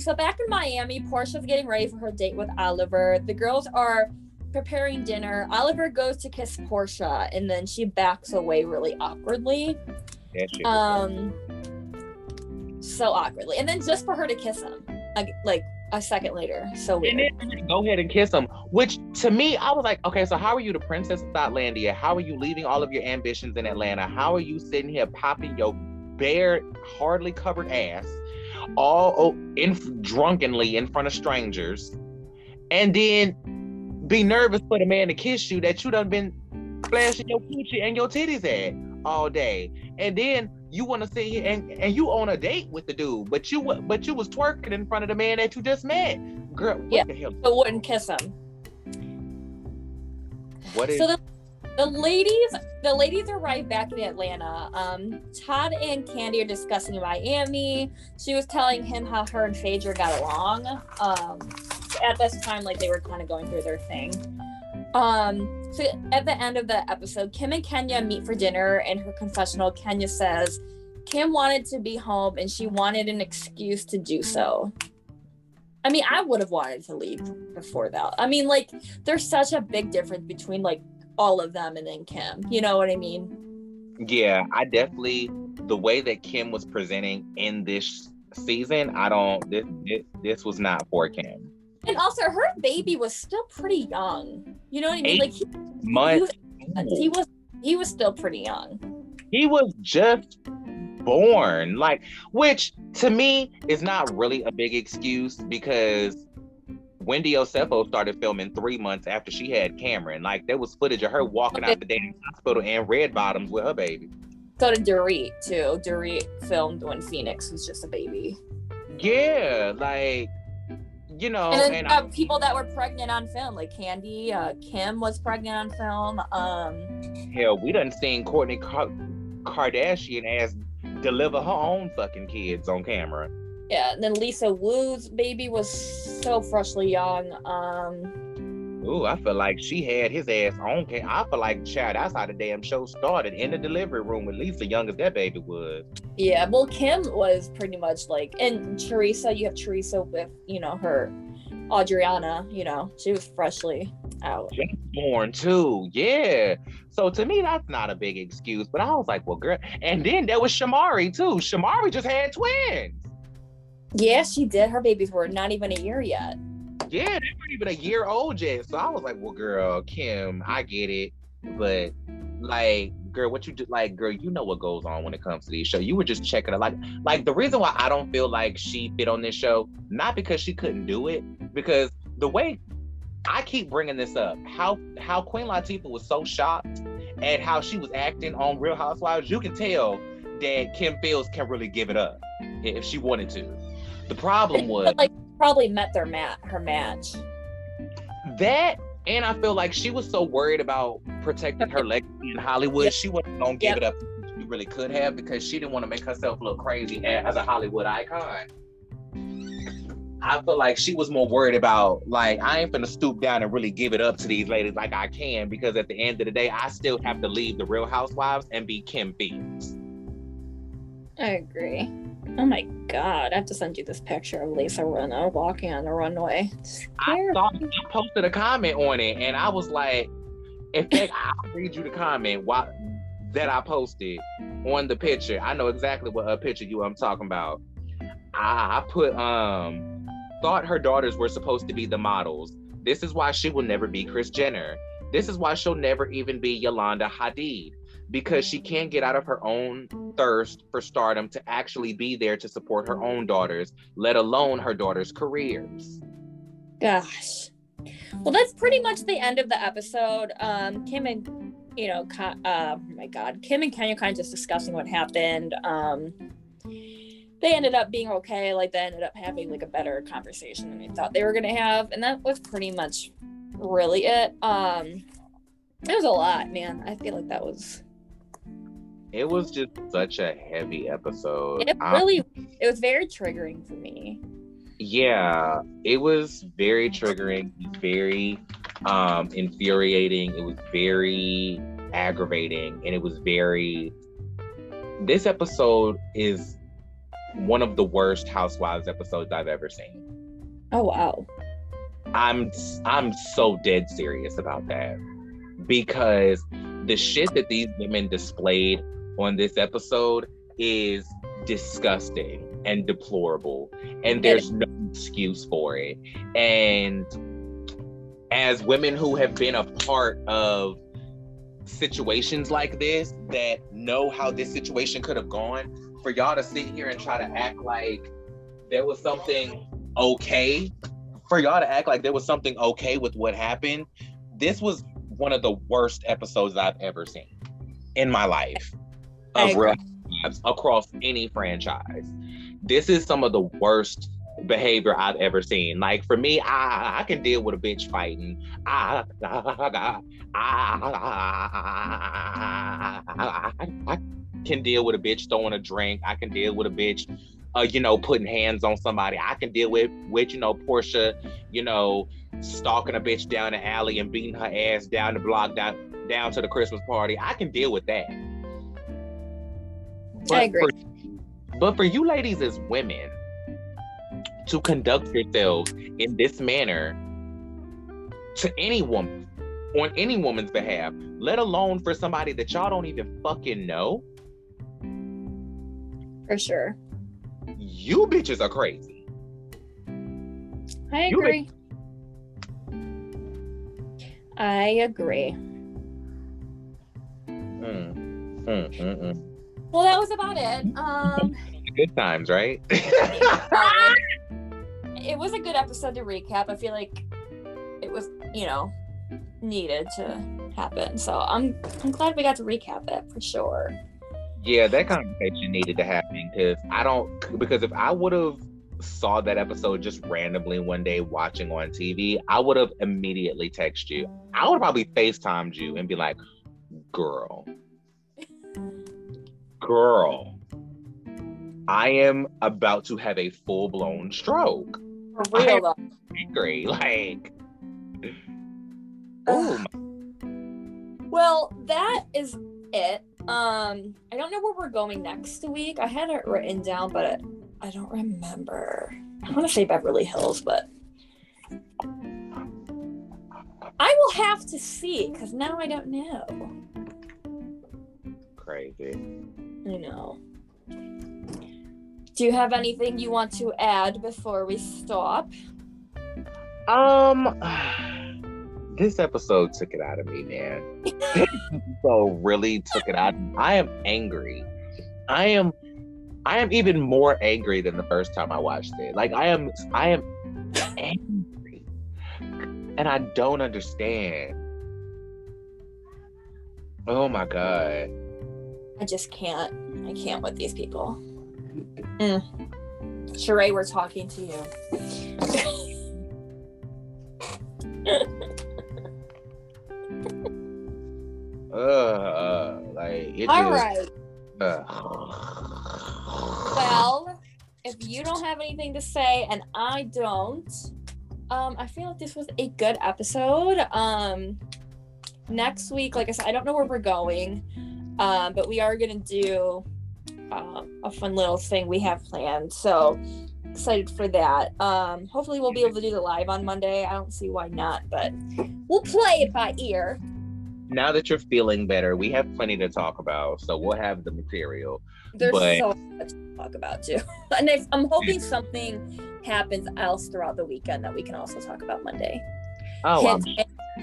So back in Miami, Portia's getting ready for her date with Oliver. The girls are preparing dinner. Oliver goes to kiss Porsha, and then she backs away really awkwardly. Yeah, so awkwardly, and then just for her to kiss him, like a second later. So weird. And then go ahead and kiss him. Which to me, I was like, okay, so how are you the princess of Thailandia? How are you leaving all of your ambitions in Atlanta? How are you sitting here popping your bare, hardly covered ass all drunkenly in front of strangers, and then be nervous for the man to kiss you that you done been flashing your coochie and your titties at all day, and then you want to sit here and you on a date with the dude, but you was twerking in front of the man that you just met, girl. What the hell? So wouldn't kiss him. What is? So the ladies arrived back in Atlanta. Todd and Candy are discussing Miami. She was telling him how her and Phaedra got along. At this time, like, they were kind of going through their thing. So at the end of the episode, Kim and Kenya meet for dinner. In her confessional, Kenya says Kim wanted to be home and she wanted an excuse to do so. I mean, I would have wanted to leave before that. I mean, like, there's such a big difference between, like, all of them and then Kim. You know what I mean? Yeah, I definitely, the way that Kim was presenting in this season, this was not for Kim. And also, her baby was still pretty young. You know what I mean? Like, he was still pretty young. He was just born, like, which to me is not really a big excuse, because Wendy Osefo started filming 3 months after she had Cameron. Like, there was footage of her walking out the damn hospital in red bottoms with her baby. So did Dorit too. Dorit filmed when Phoenix was just a baby. Yeah, like, you know, and people that were pregnant on film, like Candy, Kim was pregnant on film. Hell, we done seen Kourtney Kardashian ass deliver her own fucking kids on camera. Yeah, and then Lisa Wu's baby was so freshly young. Ooh, I feel like she had his ass on camera. I feel like, child, that's how the damn show started, in the delivery room with Lisa, young as that baby was. Yeah, well, Kim was pretty much like, and Teresa, you have Teresa with, you know, her Adriana, you know, she was freshly out. She's born too, yeah. So to me, that's not a big excuse, but I was like, well, girl. And then there was Shamari too. Shamari just had twins. Yeah, she did. Her babies were not even a year yet. Yeah, they weren't even a year old yet. So I was like, well, girl, Kim, I get it. But, like, girl, what you do, like, girl, you know what goes on when it comes to these shows. You were just checking it. Like, the reason why I don't feel like she fit on this show, not because she couldn't do it, because the way, I keep bringing this up, how Queen Latifah was so shocked at how she was acting on Real Housewives, you can tell that Kim Fields can really give it up if she wanted to. The problem was, like, probably met her match. That, and I feel like she was so worried about protecting her legacy in Hollywood, she wasn't gonna give it up. She really could have, because she didn't want to make herself look crazy as a Hollywood icon. I feel like she was more worried about, like, I ain't finna stoop down and really give it up to these ladies like I can, because at the end of the day, I still have to leave the Real Housewives and be Kim Fields. I agree. Oh my God, I have to send you this picture of Lisa Rinna walking on the runway. I posted a comment on it, and I was like, in fact, I'll read you the comment that I posted on the picture. I know exactly what picture I'm talking about. I put, thought her daughters were supposed to be the models. This is why she will never be Kris Jenner. This is why she'll never even be Yolanda Hadid, because she can't get out of her own thirst for stardom to actually be there to support her own daughters, let alone her daughters' careers. Gosh. Well, that's pretty much the end of the episode. Kim and, you know, oh my God, Kim and Kenya kind of just discussing what happened. They ended up being okay. Like, they ended up having, like, a better conversation than they thought they were going to have. And that was pretty much really it. It was a lot, man. I feel like that was... It was just such a heavy episode. It really, it was very triggering for me. Yeah, it was very triggering, very infuriating. It was very aggravating, and it was very... This episode is one of the worst Housewives episodes I've ever seen. Oh, wow. I'm so dead serious about that, because the shit that these women displayed on this episode is disgusting and deplorable, and there's no excuse for it. And as women who have been a part of situations like this, that know how this situation could have gone, for y'all to sit here and try to act like there was something okay, for y'all to act like there was something okay with what happened, this was one of the worst episodes I've ever seen in my life of Real Housewives across any franchise. This is some of the worst behavior I've ever seen. Like, for me, I can deal with a bitch fighting. I can deal with a bitch throwing a drink. I can deal with a bitch you know, putting hands on somebody. I can deal with, you know, Porsha, you know, stalking a bitch down the alley and beating her ass down the block, down to the Christmas party. I can deal with that. But I agree. But for you ladies as women, to conduct yourselves in this manner to any woman, on any woman's behalf, let alone for somebody that y'all don't even fucking know. For sure. You bitches are crazy. I agree. Well, that was about it. Good times, right? It was a good episode to recap. I feel like it was, you know, needed to happen. So I'm glad we got to recap it for sure. Yeah, that conversation needed to happen because if I would have saw that episode just randomly one day watching on TV, I would have immediately texted you. I would have probably FaceTimed you and be like, girl, I am about to have a full-blown stroke. For real, I'm angry. Like, well, that is it. I don't know where we're going next week. I had it written down, but I don't remember. I want to say Beverly Hills, but I will have to see because now I don't know. Crazy. I know. Do you have anything you want to add before we stop? This episode took it out of me, man. This episode really took it out of me. I am angry. I am even more angry than the first time I watched it. Like, I am angry. And I don't understand. Oh my God. I just can't. I can't with these people. Sheree, we're talking to you. All right. Well, if you don't have anything to say, and I don't, I feel like this was a good episode. Next week, like I said, I don't know where we're going, but we are gonna do a fun little thing we have planned. So excited for that. Hopefully, we'll be able to do the live on Monday. I don't see why not, but we'll play it by ear. Now that you're feeling better, we have plenty to talk about, so we'll have the material. There's so much to talk about, too. And I'm hoping something happens else throughout the weekend that we can also talk about Monday. Oh,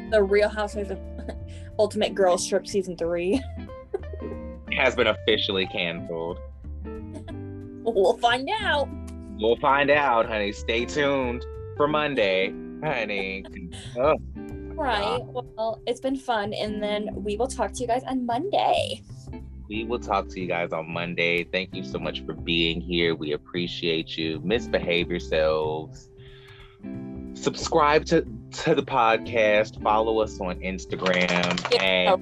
the Real Housewives of Ultimate Girl Trip Season 3 has been officially canceled. We'll find out. We'll find out, honey. Stay tuned for Monday, honey. Oh. Right. Well, it's been fun, and then we will talk to you guys on Monday. Thank you so much for being here. We appreciate you. Misbehave yourselves. Subscribe to the podcast. Follow us on Instagram. A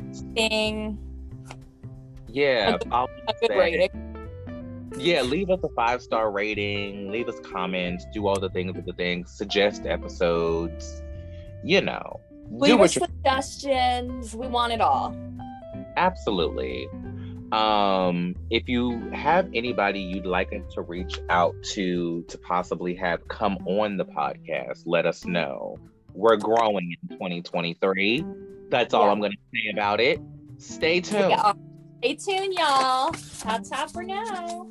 good rating. Yeah, leave us a 5-star rating. Leave us comments. Do all the things with the things. Suggest episodes. You know. Leave us suggestions. We want it all. Absolutely. If you have anybody you'd like to reach out to possibly have come on the podcast, let us know. We're growing in 2023. That's all I'm going to say about it. Stay tuned. Yeah. Stay tuned, y'all. Ta-ta for now.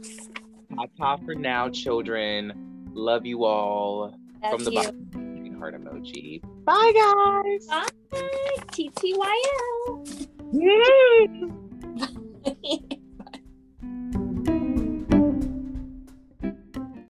Ta-ta for now, children. Love you all. From the bottom. Heart emoji. Bye, guys. Bye. TTYL. Yay.